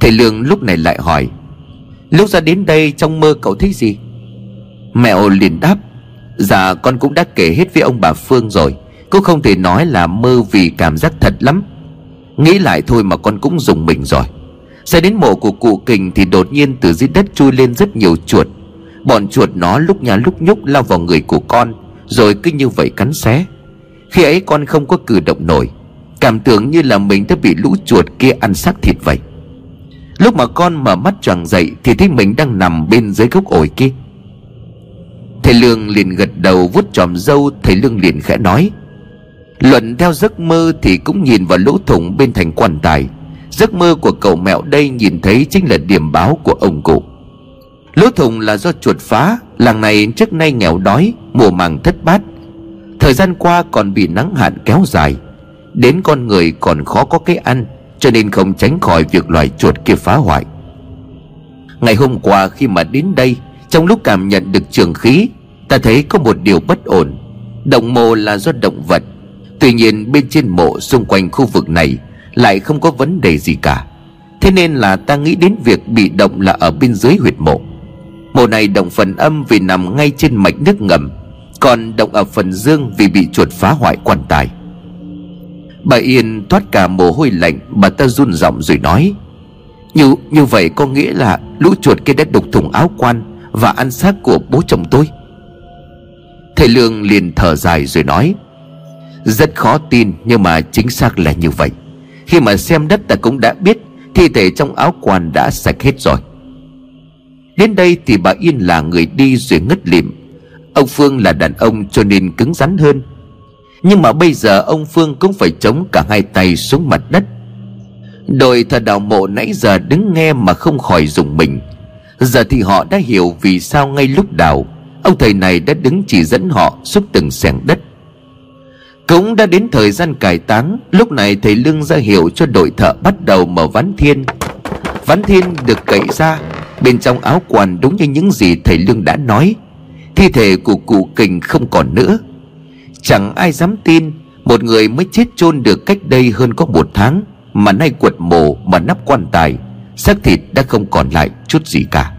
Thầy Lương lúc này lại hỏi, lúc ra đến đây trong mơ cậu thấy gì? Mẹo liền đáp, dạ con cũng đã kể hết với ông bà Phương rồi, cũng không thể nói là mơ vì cảm giác thật lắm. Nghĩ lại thôi mà con cũng rùng mình rồi. Ra đến mộ của cụ Kình thì đột nhiên từ dưới đất chui lên rất nhiều chuột. Bọn chuột nó lúc nhá lúc nhúc lao vào người của con, rồi cứ như vậy cắn xé. Khi ấy con không có cử động nổi, cảm tưởng như là mình đã bị lũ chuột kia ăn xác thịt vậy. Lúc mà con mở mắt choàng dậy thì thấy mình đang nằm bên dưới gốc ổi kia. Thầy Lương liền gật đầu vuốt chòm râu. Thầy Lương liền khẽ nói, luận theo giấc mơ thì cũng nhìn vào lỗ thủng bên thành quan tài. Giấc mơ của cậu mẹo đây nhìn thấy chính là điểm báo của ông cụ. Lỗ thủng là do chuột phá. Làng này trước nay nghèo đói, mùa màng thất bát, thời gian qua còn bị nắng hạn kéo dài, đến con người còn khó có cái ăn, cho nên không tránh khỏi việc loài chuột kia phá hoại. Ngày hôm qua khi mà đến đây, trong lúc cảm nhận được trường khí, ta thấy có một điều bất ổn. Động mộ là do động vật, tuy nhiên bên trên mộ xung quanh khu vực này lại không có vấn đề gì cả. Thế nên là ta nghĩ đến việc bị động là ở bên dưới huyệt mộ. Mộ này động phần âm vì nằm ngay trên mạch nước ngầm, còn động ở phần dương vì bị chuột phá hoại quan tài. Bà Yên toát cả mồ hôi lạnh. Bà ta run giọng rồi nói, Như vậy có nghĩa là lũ chuột kia đã đục thủng áo quan và ăn xác của bố chồng tôi. Thầy Lương liền thở dài rồi nói, rất khó tin nhưng mà chính xác là như vậy. Khi mà xem đất ta cũng đã biết thi thể trong áo quan đã sạch hết rồi. Đến đây thì bà Yên là người đi rồi ngất lịm. Ông Phương là đàn ông cho nên cứng rắn hơn, nhưng mà bây giờ ông Phương cũng phải chống cả hai tay xuống mặt đất. Đội thợ đào mộ nãy giờ đứng nghe mà không khỏi rùng mình. Giờ thì họ đã hiểu vì sao ngay lúc đào ông thầy này đã đứng chỉ dẫn họ xúc từng xẻng đất. Cũng đã đến thời gian cải táng. Lúc này thầy Lương ra hiệu cho đội thợ bắt đầu mở ván thiên. Ván thiên được cậy ra. Bên trong áo quan đúng như những gì thầy Lương đã nói, thi thể của cụ Kình không còn nữa. Chẳng ai dám tin, một người mới chết chôn được cách đây hơn có một tháng mà nay quật mộ mà nắp quan tài, xác thịt đã không còn lại chút gì cả.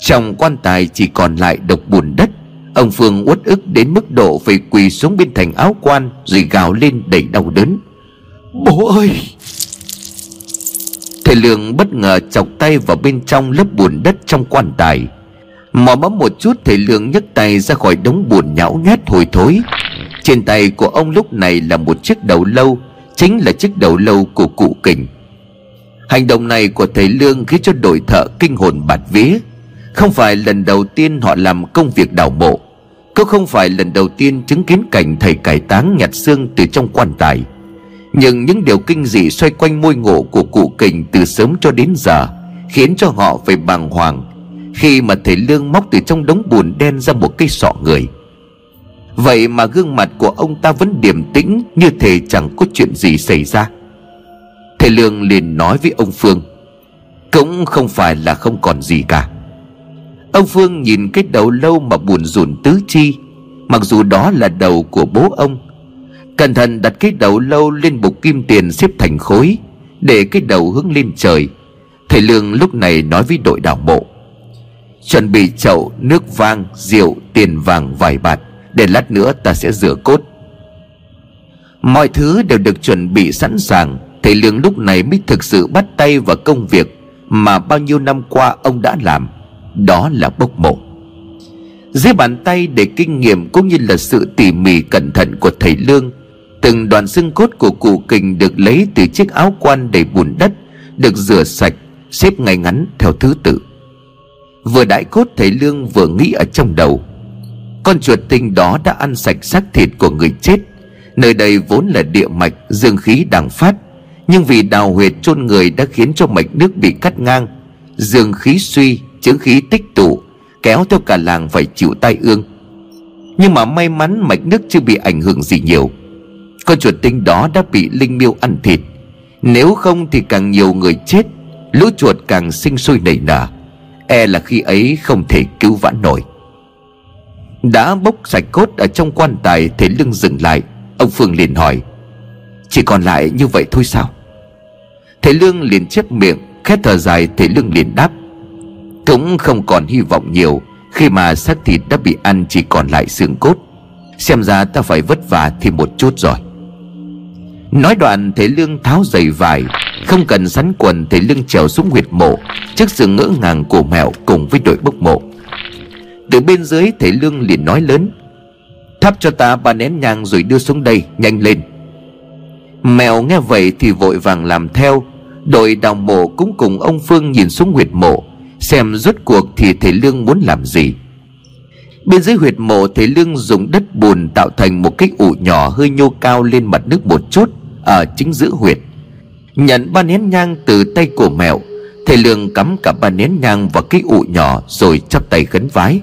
Trong quan tài chỉ còn lại độc bùn đất. Ông Phương uất ức đến mức độ phải quỳ xuống bên thành áo quan rồi gào lên đầy đau đớn, bố ơi! Thầy Lương bất ngờ chọc tay vào bên trong lớp bùn đất trong quan tài. Mò mẫm một chút, thầy Lương nhấc tay ra khỏi đống bùn nhão nhét hồi thối. Trên tay của ông lúc này là một chiếc đầu lâu, chính là chiếc đầu lâu của cụ Kình. Hành động này của thầy Lương khiến cho đội thợ kinh hồn bạt vía. Không phải lần đầu tiên họ làm công việc đào mộ, cũng không phải lần đầu tiên chứng kiến cảnh thầy cải táng nhặt xương từ trong quan tài. Nhưng những điều kinh dị xoay quanh ngôi mộ của cụ Kình từ sớm cho đến giờ khiến cho họ phải bàng hoàng khi mà thầy Lương móc từ trong đống bùn đen ra một cây sọ người. Vậy mà gương mặt của ông ta vẫn điềm tĩnh như thể chẳng có chuyện gì xảy ra. Thầy Lương liền nói với ông Phương, cũng không phải là không còn gì cả. Ông Phương nhìn cái đầu lâu mà buồn rùn tứ chi, mặc dù đó là đầu của bố ông. Cẩn thận đặt cái đầu lâu lên bục kim tiền xếp thành khối, để cái đầu hướng lên trời. Thầy Lương lúc này nói với đội đào mộ, chuẩn bị chậu, nước vang, rượu, tiền vàng vài bạt, để lát nữa ta sẽ rửa cốt. Mọi thứ đều được chuẩn bị sẵn sàng. Thầy Lương lúc này mới thực sự bắt tay vào công việc mà bao nhiêu năm qua ông đã làm, đó là bốc mộ. Dưới bàn tay để kinh nghiệm cũng như là sự tỉ mỉ cẩn thận của thầy Lương, từng đoàn xương cốt của cụ Kình được lấy từ chiếc áo quan đầy bùn đất, được rửa sạch, xếp ngay ngắn theo thứ tự. Vừa đãi cốt, thầy Lương vừa nghĩ ở trong đầu, con chuột tinh đó đã ăn sạch xác thịt của người chết. Nơi đây vốn là địa mạch, dương khí đang phát, nhưng vì đào huyệt chôn người đã khiến cho mạch nước bị cắt ngang, dương khí suy, chứng khí tích tụ, kéo theo cả làng phải chịu tai ương. Nhưng mà may mắn mạch nước chưa bị ảnh hưởng gì nhiều. Con chuột tinh đó đã bị linh miêu ăn thịt, nếu không thì càng nhiều người chết. lũ chuột càng sinh sôi nảy nở, e là khi ấy không thể cứu vãn nổi. Đã bốc sạch cốt ở trong quan tài, Thầy Lương dừng lại. Ông Phương liền hỏi: "Chỉ còn lại như vậy thôi sao?" Thầy Lương liền chép miệng khẽ thở dài. Thầy Lương liền đáp: "Cũng không còn hy vọng nhiều, khi mà xác thịt đã bị ăn chỉ còn lại xương cốt. Xem ra ta phải vất vả thêm một chút rồi." Nói đoạn, Thầy Lương tháo giày vải, không cần sắn quần. Thầy Lương trèo xuống huyệt mộ trước sự ngỡ ngàng của Mẹo cùng với đội bốc mộ. Từ bên dưới, Thầy Lương liền nói lớn: "Thắp cho ta 3 nén nhang rồi đưa xuống đây, nhanh lên." Mẹo nghe vậy thì vội vàng làm theo. Đội đào mộ cũng cùng ông Phương nhìn xuống huyệt mộ xem rốt cuộc thì Thầy Lương muốn làm gì. Bên dưới huyệt mộ, Thầy Lương dùng đất bùn tạo thành một cái ụ nhỏ hơi nhô cao lên mặt nước một chút ở chính giữa huyệt. Nhận 3 nén nhang từ tay của Mẹo, Thầy Lương cắm cả 3 nén nhang vào cái ụ nhỏ rồi chắp tay khấn vái.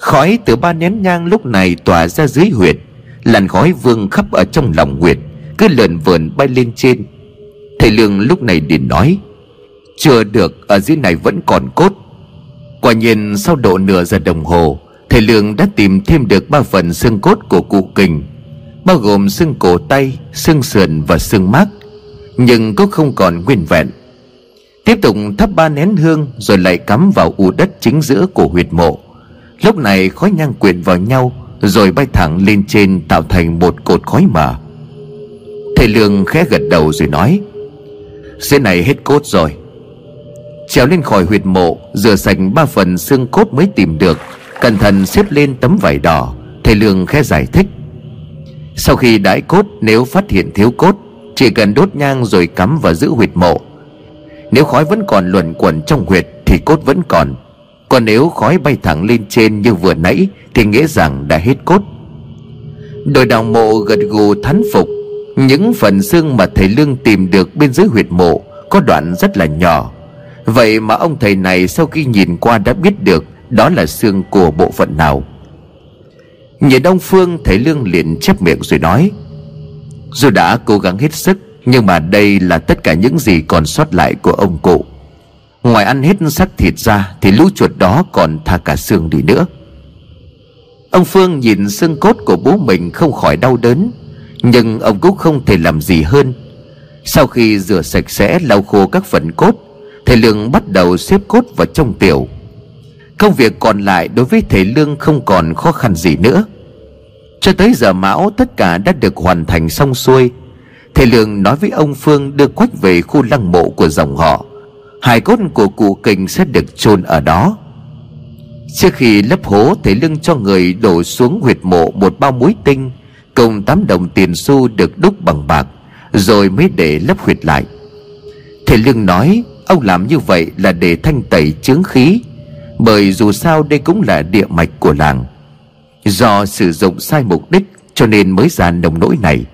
Khói từ 3 nén nhang lúc này tỏa ra dưới huyệt, làn khói vương khắp ở trong lòng huyệt, cứ lượn vờn bay lên trên. Thầy Lương lúc này liền nói: "Chưa được, ở dưới này vẫn còn cốt." Quả nhiên sau độ nửa giờ đồng hồ, Thầy Lương đã tìm thêm được 3 phần xương cốt của cụ Kình, bao gồm xương cổ tay, xương sườn và xương mác, nhưng cũng không còn nguyên vẹn. Tiếp tục thắp 3 nén hương rồi lại cắm vào u đất chính giữa của huyệt mộ. Lúc này khói nhang quyện vào nhau rồi bay thẳng lên trên tạo thành một cột khói mờ. Thầy Lương khẽ gật đầu rồi nói: "Dưới này hết cốt rồi." Trèo lên khỏi huyệt mộ, rửa sạch 3 phần xương cốt mới tìm được, cẩn thận xếp lên tấm vải đỏ. Thầy Lương khẽ giải thích: "Sau khi đãi cốt, nếu phát hiện thiếu cốt, chỉ cần đốt nhang rồi cắm vào giữ huyệt mộ. Nếu khói vẫn còn luẩn quẩn trong huyệt thì cốt vẫn còn, còn nếu khói bay thẳng lên trên như vừa nãy thì nghĩa rằng đã hết cốt." Đội đào mộ gật gù thán phục. Những phần xương mà Thầy Lương tìm được bên dưới huyệt mộ có đoạn rất là nhỏ, vậy mà ông thầy này sau khi nhìn qua đã biết được đó là xương của bộ phận nào. Nhìn ông Phương, Thầy Lương liền chép miệng rồi nói: "Dù đã cố gắng hết sức, nhưng mà đây là tất cả những gì còn sót lại của ông cụ. Ngoài ăn hết xác thịt ra thì lũ chuột đó còn tha cả xương đi nữa." Ông Phương nhìn xương cốt của bố mình không khỏi đau đớn, nhưng ông cũng không thể làm gì hơn. Sau khi rửa sạch sẽ, lau khô các phần cốt, Thầy Lương bắt đầu xếp cốt vào trong tiểu. Công việc còn lại đối với Thầy Lương không còn khó khăn gì nữa. Cho tới giờ mão, tất cả đã được hoàn thành xong xuôi. Thầy Lương nói với ông Phương đưa Quách về khu lăng mộ của dòng họ, hài cốt của cụ Kình sẽ được chôn ở đó. Trước khi lấp hố, Thầy Lương cho người đổ xuống huyệt mộ 1 bao muối tinh cùng 8 đồng tiền xu được đúc bằng bạc, rồi mới để lấp huyệt lại. Thầy Lương nói ông làm như vậy là để thanh tẩy chướng khí, bởi dù sao đây cũng là địa mạch của làng. Do sử dụng sai mục đích cho nên mới ra nông nỗi này.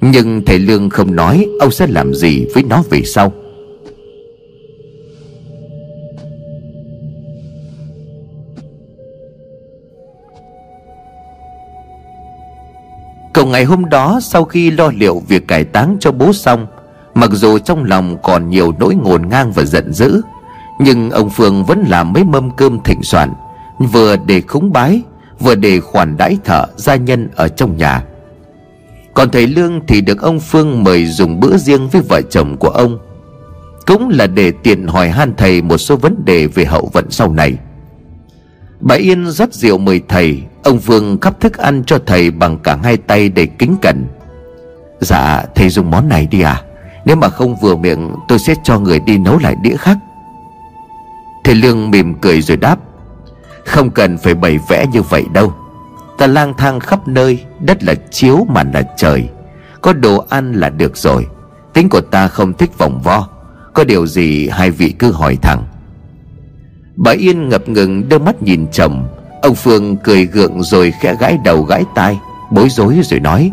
Nhưng Thầy Lương không nói ông sẽ làm gì với nó về sau. Cậu ngày hôm đó, sau khi lo liệu việc cải táng cho bố xong, mặc dù trong lòng còn nhiều nỗi ngổn ngang và giận dữ, nhưng ông Phương vẫn làm mấy mâm cơm thịnh soạn, vừa để cúng bái vừa để khoản đãi thợ gia nhân ở trong nhà. Còn Thầy Lương thì được ông Phương mời dùng bữa riêng với vợ chồng của ông, cũng là để tiện hỏi han thầy một số vấn đề về hậu vận sau này. Bà Yên rót rượu mời thầy. Ông Phương gắp thức ăn cho thầy bằng cả 2 tay đầy kính cẩn. "Dạ, thầy dùng món này đi à? Nếu mà không vừa miệng tôi sẽ cho người đi nấu lại đĩa khác." Thầy Lương mỉm cười rồi đáp: "Không cần phải bày vẽ như vậy đâu. Ta lang thang khắp nơi, đất là chiếu màn là trời, có đồ ăn là được rồi. Tính của ta không thích vòng vo, có điều gì hai vị cứ hỏi thẳng." Bà Yên ngập ngừng đưa mắt nhìn chồng. Ông Phương cười gượng rồi khẽ gãi đầu gãi tai, bối rối rồi nói: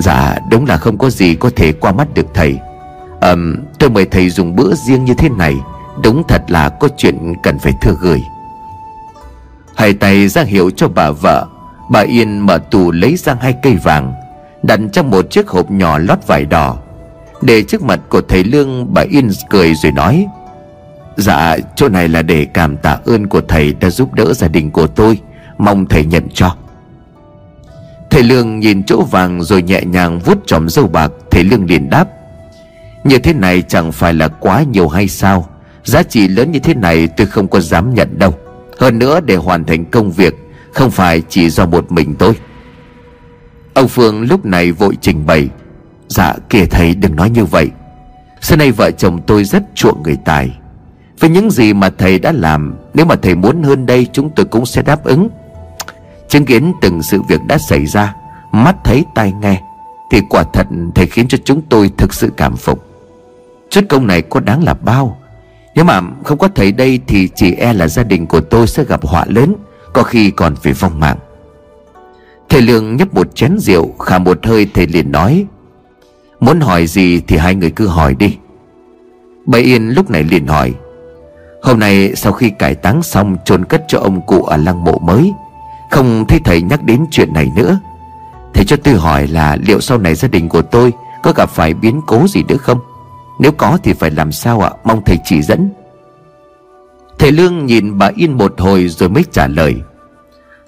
"Dạ đúng là không có gì có thể qua mắt được thầy. Tôi mời thầy dùng bữa riêng như thế này, đúng thật là có chuyện cần phải thưa gửi." Hai tay ra hiệu cho bà vợ, bà Yên mở tủ lấy ra 2 cây vàng đặt trong một chiếc hộp nhỏ lót vải đỏ. để trước mặt của thầy Lương. Bà Yên cười rồi nói: Dạ, chỗ này là để cảm tạ ơn của thầy đã giúp đỡ gia đình của tôi, mong thầy nhận cho. Thầy Lương nhìn chỗ vàng rồi nhẹ nhàng vuốt chòm râu bạc. Thầy Lương liền đáp: Như thế này chẳng phải là quá nhiều hay sao? Giá trị lớn như thế này tôi không có dám nhận đâu. Hơn nữa để hoàn thành công việc không phải chỉ do một mình tôi. Ông Phương lúc này vội trình bày: Dạ kìa thầy, đừng nói như vậy. Xưa nay vợ chồng tôi rất chuộng người tài. Với những gì mà thầy đã làm, nếu mà thầy muốn hơn đây chúng tôi cũng sẽ đáp ứng. Chứng kiến từng sự việc đã xảy ra, mắt thấy tai nghe, thì quả thật thầy khiến cho chúng tôi thực sự cảm phục. Chút công này có đáng là bao. Nếu mà không có thầy đây thì chỉ e là gia đình của tôi sẽ gặp họa lớn, có khi còn phải vong mạng. Thầy Lương nhấp một chén rượu, khả một hơi, thầy liền nói: Muốn hỏi gì thì hai người cứ hỏi đi. Bà Yên lúc này liền hỏi: Hôm nay sau khi cải táng xong, chôn cất cho ông cụ ở lăng mộ mới, không thấy thầy nhắc đến chuyện này nữa. Thầy cho tôi hỏi là liệu sau này gia đình của tôi có gặp phải biến cố gì nữa không? Nếu có thì phải làm sao ạ? Mong thầy chỉ dẫn. Thầy Lương nhìn bà Yên một hồi rồi mới trả lời: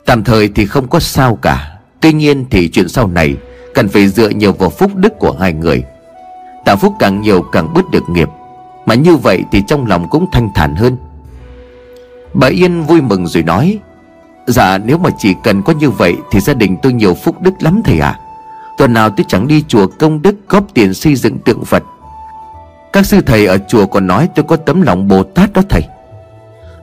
Tạm thời thì không có sao cả. Tuy nhiên thì chuyện sau này cần phải dựa nhiều vào phúc đức của hai người. Tạo phúc càng nhiều càng bớt được nghiệp, mà như vậy thì trong lòng cũng thanh thản hơn. Bà Yên vui mừng rồi nói: Dạ nếu mà chỉ cần có như vậy thì gia đình tôi nhiều phúc đức lắm thầy ạ. Tuần nào tôi chẳng đi chùa công đức góp tiền xây dựng tượng Phật. Các sư thầy ở chùa còn nói tôi có tấm lòng Bồ Tát đó thầy.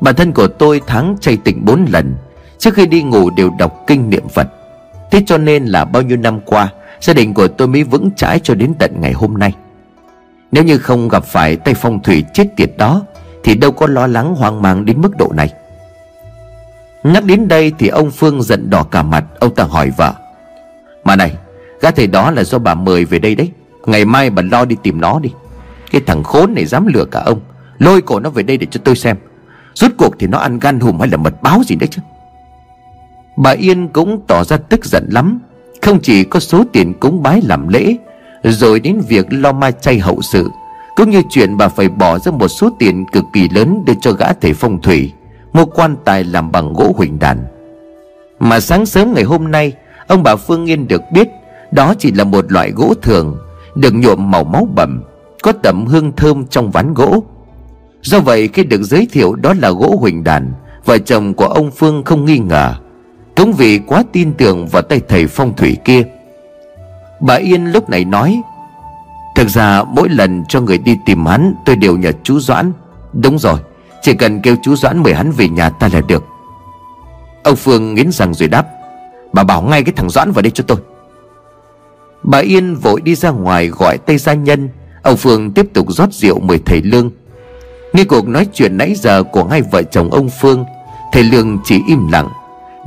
Bản thân của tôi tháng chay tịnh 4 lần, trước khi đi ngủ đều đọc kinh niệm Phật. Thế cho nên là bao nhiêu năm qua gia đình của tôi mới vững chãi cho đến tận ngày hôm nay. Nếu như không gặp phải tay phong thủy chết tiệt đó thì đâu có lo lắng hoang mang đến mức độ này. Nhắc đến đây thì ông Phương giận đỏ cả mặt. Ông ta hỏi vợ: Mà này, gã thầy đó là do bà mời về đây đấy. Ngày mai bà lo đi tìm nó đi. Cái thằng khốn này dám lừa cả ông. Lôi cổ nó về đây để cho tôi xem, rốt cuộc thì nó ăn gan hùm hay là mật báo gì đấy chứ. Bà Yên cũng tỏ ra tức giận lắm. Không chỉ có số tiền cúng bái làm lễ, rồi đến việc lo ma chay hậu sự, cũng như chuyện bà phải bỏ ra một số tiền cực kỳ lớn để cho gã thầy phong thủy mua quan tài làm bằng gỗ huỳnh đàn. Mà sáng sớm ngày hôm nay, ông bà Phương Yên được biết đó chỉ là một loại gỗ thường, được nhuộm màu máu bầm, có tẩm hương thơm trong ván gỗ. Do vậy khi được giới thiệu đó là gỗ huỳnh đàn, vợ chồng của ông Phương không nghi ngờ, cũng vì quá tin tưởng vào tay thầy phong thủy kia. Bà Yên lúc này nói: Thực ra mỗi lần cho người đi tìm hắn, tôi đều nhờ chú Doãn. Đúng rồi, chỉ cần kêu chú Doãn mời hắn về nhà ta là được. Ông Phương nghiến răng rồi đáp: Bà bảo ngay cái thằng Doãn vào đây cho tôi. Bà Yên vội đi ra ngoài gọi tay gia nhân. Ông Phương tiếp tục rót rượu mời thầy Lương. Nghe cuộc nói chuyện nãy giờ của hai vợ chồng ông Phương, thầy Lương chỉ im lặng.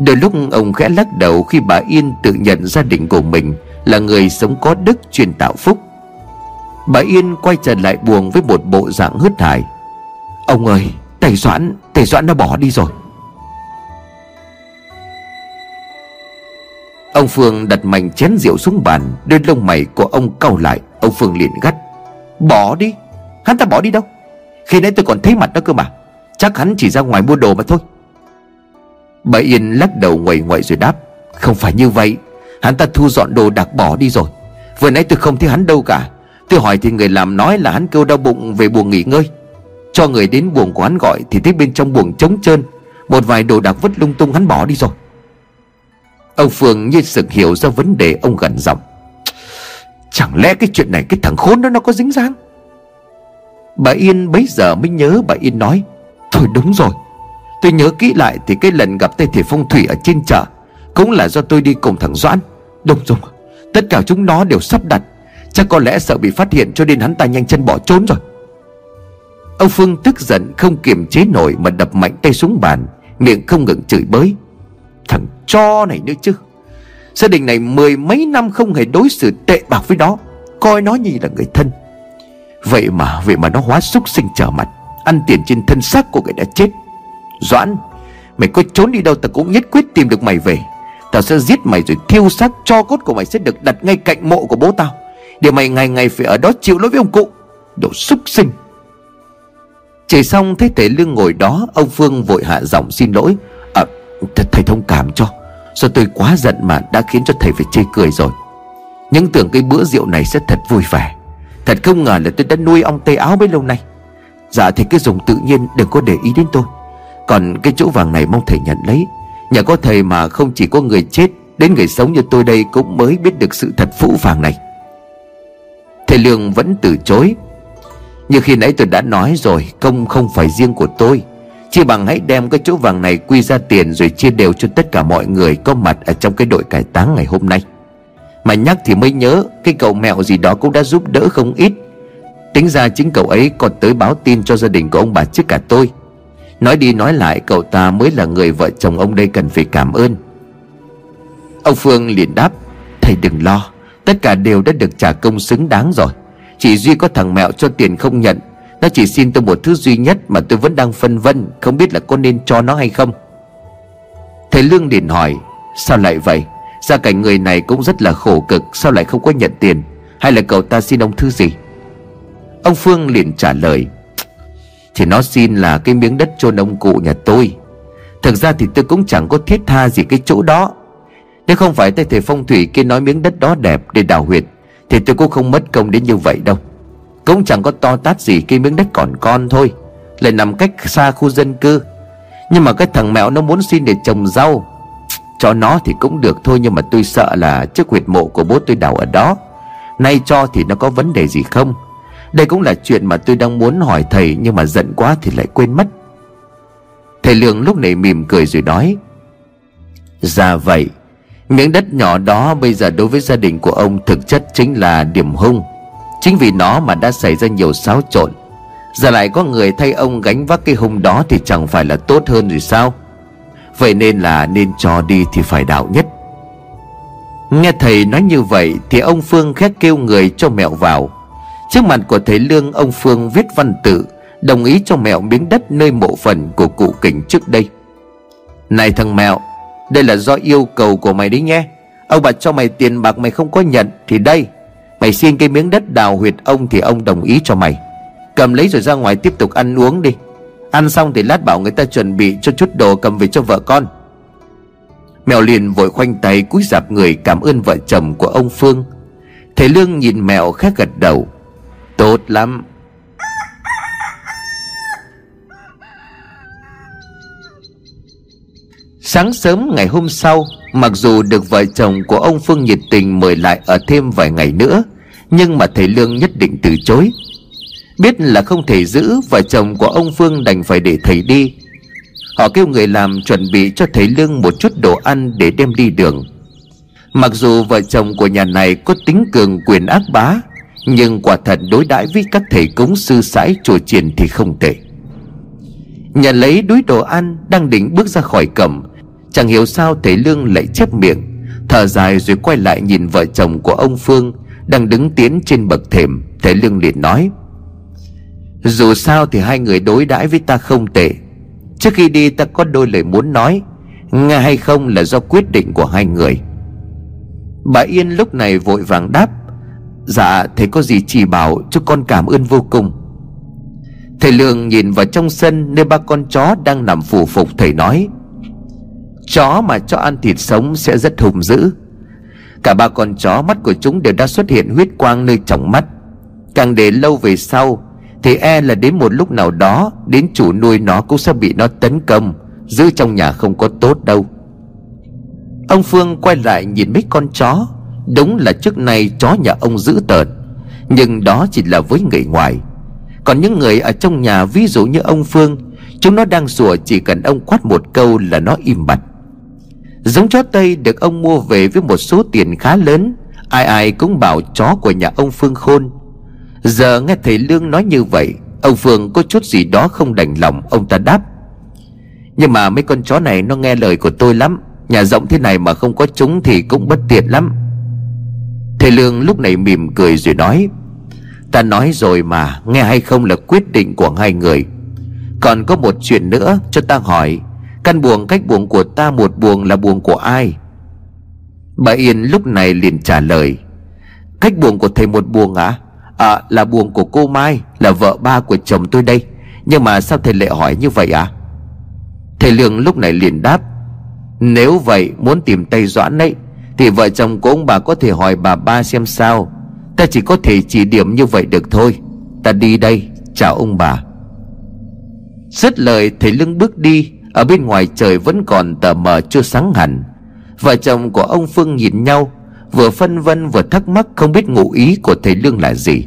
Đôi lúc ông khẽ lắc đầu khi bà Yên tự nhận gia đình của mình là người sống có đức, truyền tạo phúc. Bà Yên quay trở lại buồng với một bộ dạng hớt hải: Ông ơi, thầy Doãn đã bỏ đi rồi. Ông Phương đặt mạnh chén rượu xuống bàn. Đôi lông mày của ông cau lại. Ông Phương liền gắt: Bỏ đi? Hắn ta bỏ đi đâu? Khi nãy tôi còn thấy mặt nó cơ mà. Chắc hắn chỉ ra ngoài mua đồ mà thôi. Bà Yên lắc đầu nguậy nguậy rồi đáp: Không phải như vậy, hắn ta thu dọn đồ đạc bỏ đi rồi. Vừa nãy tôi không thấy hắn đâu cả. Tôi hỏi thì người làm nói là hắn kêu đau bụng về buồng nghỉ ngơi. Cho người đến buồng của hắn gọi thì thấy bên trong buồng trống trơn, một vài đồ đạc vứt lung tung, hắn bỏ đi rồi. Ông Phương như sực hiểu ra vấn đề, ông gằn giọng: Chẳng lẽ cái chuyện này cái thằng khốn đó nó có dính dáng? Bà Yên bấy giờ mới nhớ. Bà Yên nói: Thôi đúng rồi, tôi nhớ kỹ lại thì cái lần gặp tay thầy phong thủy ở trên chợ cũng là do tôi đi cùng thằng Doãn. Đúng rồi, tất cả chúng nó đều sắp đặt. Chắc có lẽ sợ bị phát hiện cho nên hắn ta nhanh chân bỏ trốn rồi. Ông Phương tức giận không kiềm chế nổi mà đập mạnh tay xuống bàn, miệng không ngừng chửi bới: Thằng cho này nữa chứ, gia đình này 10 mấy năm không hề đối xử tệ bạc với nó, coi nó như là người thân. Vậy mà nó hóa súc sinh trở mặt, ăn tiền trên thân xác của người đã chết. Doãn, mày có trốn đi đâu tao cũng nhất quyết tìm được mày về. Tao sẽ giết mày rồi thiêu xác, tro cốt của mày sẽ được đặt ngay cạnh mộ của bố tao Để mày ngày ngày phải ở đó chịu lỗi với ông cụ, đồ súc sinh. Chửi xong thấy thầy Lương ngồi đó, ông Phương vội hạ giọng xin lỗi. Thầy thông cảm cho, do tôi quá giận mà đã khiến cho thầy phải chê cười rồi. Nhưng tưởng cái bữa rượu này sẽ thật vui vẻ, thật không ngờ là tôi đã nuôi ong tay áo bấy lâu nay. Dạ thầy cứ dùng tự nhiên, đừng có để ý đến tôi. Còn cái chỗ vàng này mong thầy nhận lấy. Nhờ có thầy mà không chỉ có người chết, đến người sống như tôi đây cũng mới biết được sự thật phũ phàng này. Thầy Lương vẫn từ chối. Như khi nãy tôi đã nói rồi, công không phải riêng của tôi. Chỉ bằng hãy đem cái chỗ vàng này quy ra tiền rồi chia đều cho tất cả mọi người có mặt ở trong cái đội cải táng ngày hôm nay. Mà nhắc thì mới nhớ, cái cậu mẹo gì đó cũng đã giúp đỡ không ít. Tính ra chính cậu ấy còn tới báo tin cho gia đình của ông bà trước cả tôi. Nói đi nói lại, cậu ta mới là người vợ chồng ông đây cần phải cảm ơn. Ông Phương liền đáp: Thầy đừng lo, tất cả đều đã được trả công xứng đáng rồi. Chỉ duy có thằng mẹo cho tiền không nhận. Nó chỉ xin tôi một thứ duy nhất mà tôi vẫn đang phân vân, không biết là có nên cho nó hay không. Thầy Lương liền hỏi: Sao lại vậy? Gia cảnh người này cũng rất là khổ cực, sao lại không có nhận tiền? Hay là cậu ta xin ông thứ gì? Ông Phương liền trả lời: Thì nó xin là cái miếng đất chôn ông cụ nhà tôi. Thực ra thì tôi cũng chẳng có thiết tha gì cái chỗ đó. Nếu không phải thầy phong thủy kia nói miếng đất đó đẹp để đào huyệt, thì tôi cũng không mất công đến như vậy đâu. Cũng chẳng có to tát gì cái miếng đất còn con thôi, lại nằm cách xa khu dân cư. Nhưng mà cái thằng mẹo nó muốn xin để trồng rau. Cho nó thì cũng được thôi, nhưng mà tôi sợ là chiếc huyệt mộ của bố tôi đào ở đó. Nay cho thì nó có vấn đề gì không? Đây cũng là chuyện mà tôi đang muốn hỏi thầy, nhưng mà giận quá thì lại quên mất. Thầy Lương lúc này mỉm cười rồi nói: Dạ vậy, miếng đất nhỏ đó bây giờ đối với gia đình của ông thực chất chính là điểm hung. Chính vì nó mà đã xảy ra nhiều xáo trộn. Giờ lại có người thay ông gánh vác cái hung đó thì chẳng phải là tốt hơn rồi sao? Vậy nên là nên cho đi thì phải đạo nhất. Nghe thầy nói như vậy thì ông Phương khét kêu người cho mẹo vào. Trước mặt của thầy Lương, ông Phương viết văn tự đồng ý cho mẹo miếng đất nơi mộ phần của cụ Kình trước đây. Này thằng mẹo, đây là do yêu cầu của mày đấy nhé. Ông bà cho mày tiền bạc mày không có nhận, thì đây, mày xin cái miếng đất đào huyệt ông thì ông đồng ý cho mày. Cầm lấy rồi ra ngoài tiếp tục ăn uống đi. Ăn xong thì lát bảo người ta chuẩn bị cho chút đồ cầm về cho vợ con. Mẹo liền vội khoanh tay cúi rạp người cảm ơn vợ chồng của ông Phương. Thầy Lương nhìn mẹo khẽ gật đầu: Tốt lắm. Sáng sớm ngày hôm sau, mặc dù được vợ chồng của ông Phương nhiệt tình mời lại ở thêm vài ngày nữa, nhưng mà thầy Lương nhất định từ chối. Biết là không thể giữ, vợ chồng của ông Phương đành phải để thầy đi. Họ kêu người làm chuẩn bị cho thầy Lương một chút đồ ăn để đem đi đường. Mặc dù vợ chồng của nhà này có tính cường quyền ác bá, nhưng quả thật đối đãi với các thầy cúng sư sãi chùa chiền thì không tệ. Nhận lấy túi đồ ăn, đang định bước ra khỏi cổng, chẳng hiểu sao thầy Lương lại chép miệng, thở dài rồi quay lại nhìn vợ chồng của ông Phương đang đứng tiến trên bậc thềm. Thầy Lương liền nói: Dù sao thì hai người đối đãi với ta không tệ. Trước khi đi ta có đôi lời muốn nói, nghe hay không là do quyết định của hai người. Bà Yên lúc này vội vàng đáp: Dạ thầy có gì chỉ bảo, cho con cảm ơn vô cùng. Thầy Lương nhìn vào trong sân nơi ba con chó đang nằm phù phục. Thầy nói: Chó mà cho ăn thịt sống sẽ rất hung dữ. Cả ba con chó mắt của chúng đều đã xuất hiện huyết quang nơi trong mắt. Càng để lâu về sau thì e là đến một lúc nào đó, đến chủ nuôi nó cũng sẽ bị nó tấn công. Giữ trong nhà không có tốt đâu. Ông Phương quay lại nhìn mấy con chó. Đúng là trước nay chó nhà ông dữ tợn, nhưng đó chỉ là với người ngoài. Còn những người ở trong nhà, ví dụ như ông Phương, chúng nó đang sủa chỉ cần ông quát một câu là nó im bặt. Giống chó Tây được ông mua về với một số tiền khá lớn, ai ai cũng bảo chó của nhà ông Phương khôn. Giờ nghe thầy Lương nói như vậy, ông Phương có chút gì đó không đành lòng. Ông ta đáp: Nhưng mà mấy con chó này nó nghe lời của tôi lắm. Nhà rộng thế này mà không có chúng thì cũng bất tiện lắm. Thầy Lương lúc này mỉm cười rồi nói: Ta nói rồi mà, nghe hay không là quyết định của hai người. Còn có một chuyện nữa cho ta hỏi, căn buồng cách buồng của ta một buồng là buồng của ai? Bà Yên lúc này liền trả lời: Cách buồng của thầy một buồng à? À, là buồng của cô Mai, là vợ ba của chồng tôi đây. Nhưng mà sao thầy lại hỏi như vậy à? Thầy Lương lúc này liền đáp: Nếu vậy muốn tìm Tây Doãn ấy thì vợ chồng của ông bà có thể hỏi bà ba xem sao. Ta chỉ có thể chỉ điểm như vậy được thôi. Ta đi đây, chào ông bà. Dứt lời thầy Lương bước đi. Ở bên ngoài trời vẫn còn tờ mờ chưa sáng hẳn. Vợ chồng của ông Phương nhìn nhau, vừa phân vân vừa thắc mắc không biết ngụ ý của thầy Lương là gì.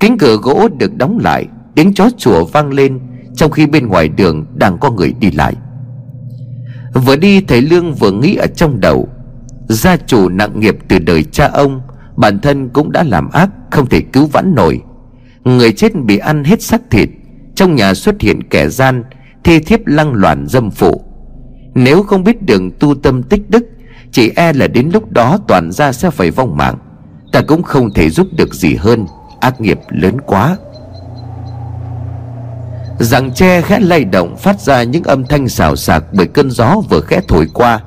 Cánh cửa gỗ được đóng lại, tiếng chó sủa vang lên trong khi bên ngoài đường đang có người đi lại. Vừa đi thầy Lương vừa nghĩ ở trong đầu, gia chủ nặng nghiệp từ đời cha ông, bản thân cũng đã làm ác không thể cứu vãn nổi. Người chết bị ăn hết xác thịt, trong nhà xuất hiện kẻ gian, thi thiếp lăng loàn dâm phụ. Nếu không biết đường tu tâm tích đức, chỉ e là đến lúc đó toàn gia sẽ phải vong mạng. Ta cũng không thể giúp được gì hơn, ác nghiệp lớn quá. Giằng tre khẽ lay động, phát ra những âm thanh xào xạc bởi cơn gió vừa khẽ thổi qua.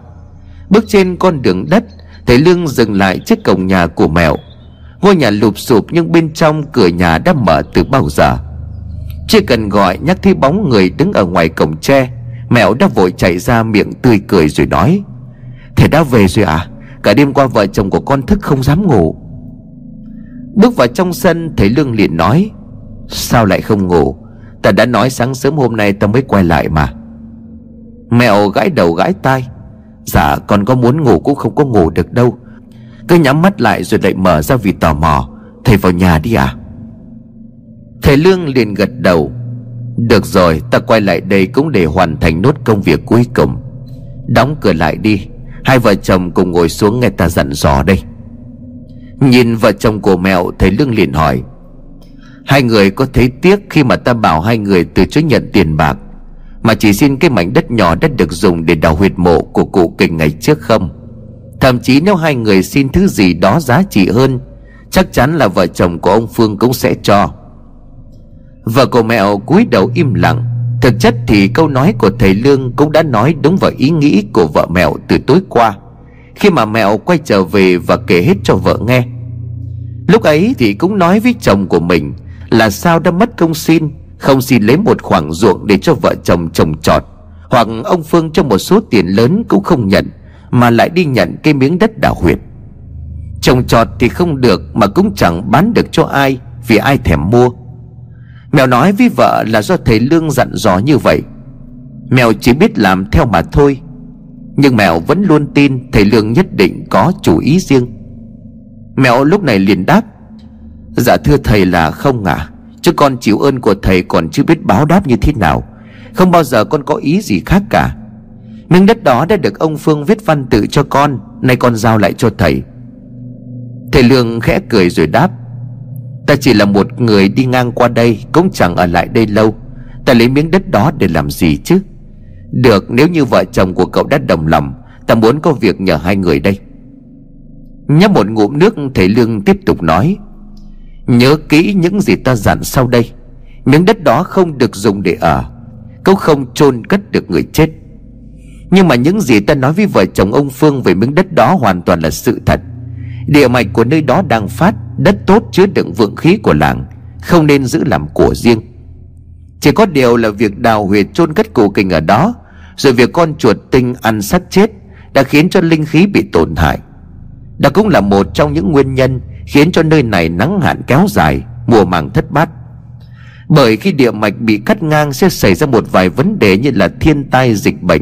Bước trên con đường đất, thầy Lương dừng lại trước cổng nhà của mẹo. Ngôi nhà lụp xụp nhưng bên trong cửa nhà đã mở từ bao giờ. Chỉ cần gọi nhắc thấy bóng người đứng ở ngoài cổng tre, mẹo đã vội chạy ra, miệng tươi cười rồi nói: Thầy đã về rồi à? Cả đêm qua vợ chồng của con thức không dám ngủ. Bước vào trong sân, thầy Lương liền nói: Sao lại không ngủ? Ta đã nói sáng sớm hôm nay ta mới quay lại mà. Mẹo gãi đầu gãi tai: Dạ con có muốn ngủ cũng không có ngủ được đâu, cứ nhắm mắt lại rồi lại mở ra vì tò mò. Thầy vào nhà đi à? Thầy Lương liền gật đầu: Được rồi, ta quay lại đây cũng để hoàn thành nốt công việc cuối cùng. Đóng cửa lại đi, hai vợ chồng cùng ngồi xuống nghe ta dặn dò đây. Nhìn vợ chồng của mẹo, thầy Lương liền hỏi: Hai người có thấy tiếc khi mà ta bảo hai người từ chối nhận tiền bạc, mà chỉ xin cái mảnh đất nhỏ đã được dùng để đào huyệt mộ của cụ Kình ngày trước không? Thậm chí nếu hai người xin thứ gì đó giá trị hơn, chắc chắn là vợ chồng của ông Phương cũng sẽ cho. Vợ của mẹo cúi đầu im lặng. Thực chất thì câu nói của thầy Lương cũng đã nói đúng vào ý nghĩ của vợ mẹo từ tối qua, khi mà mẹo quay trở về và kể hết cho vợ nghe. Lúc ấy thì cũng nói với chồng của mình là sao đã mất công xin, không xin lấy một khoảng ruộng để cho vợ chồng trồng trọt, hoặc ông Phương cho một số tiền lớn cũng không nhận, mà lại đi nhận cái miếng đất đào huyệt. Trồng trọt thì không được mà cũng chẳng bán được cho ai, vì ai thèm mua. Mẹo nói với vợ là do thầy Lương dặn dò như vậy, mẹo chỉ biết làm theo mà thôi. Nhưng mẹo vẫn luôn tin thầy Lương nhất định có chủ ý riêng. Mẹo lúc này liền đáp: Dạ thưa thầy là không ạ. Chứ con chịu ơn của thầy còn chưa biết báo đáp như thế nào, không bao giờ con có ý gì khác cả. Miếng đất đó đã được ông Phương viết văn tự cho con, nay con giao lại cho thầy. Thầy Lương khẽ cười rồi đáp: Ta chỉ là một người đi ngang qua đây, cũng chẳng ở lại đây lâu. Ta lấy miếng đất đó để làm gì chứ? Được, nếu như vợ chồng của cậu đã đồng lòng, ta muốn có việc nhờ hai người đây. Nhấp một ngụm nước, thầy Lương tiếp tục nói: Nhớ kỹ những gì ta dặn sau đây. Miếng đất đó không được dùng để ở, cũng không chôn cất được người chết. Nhưng mà những gì ta nói với vợ chồng ông Phương về miếng đất đó hoàn toàn là sự thật. Địa mạch của nơi đó đang phát, đất tốt chứa đựng vượng khí của làng, không nên giữ làm của riêng. Chỉ có điều là việc đào huyệt chôn cất cụ Kình ở đó, rồi việc con chuột tinh ăn xác chết đã khiến cho linh khí bị tổn hại. Đó cũng là một trong những nguyên nhân khiến cho nơi này nắng hạn kéo dài, mùa màng thất bát. Bởi khi địa mạch bị cắt ngang sẽ xảy ra một vài vấn đề như là thiên tai, dịch bệnh,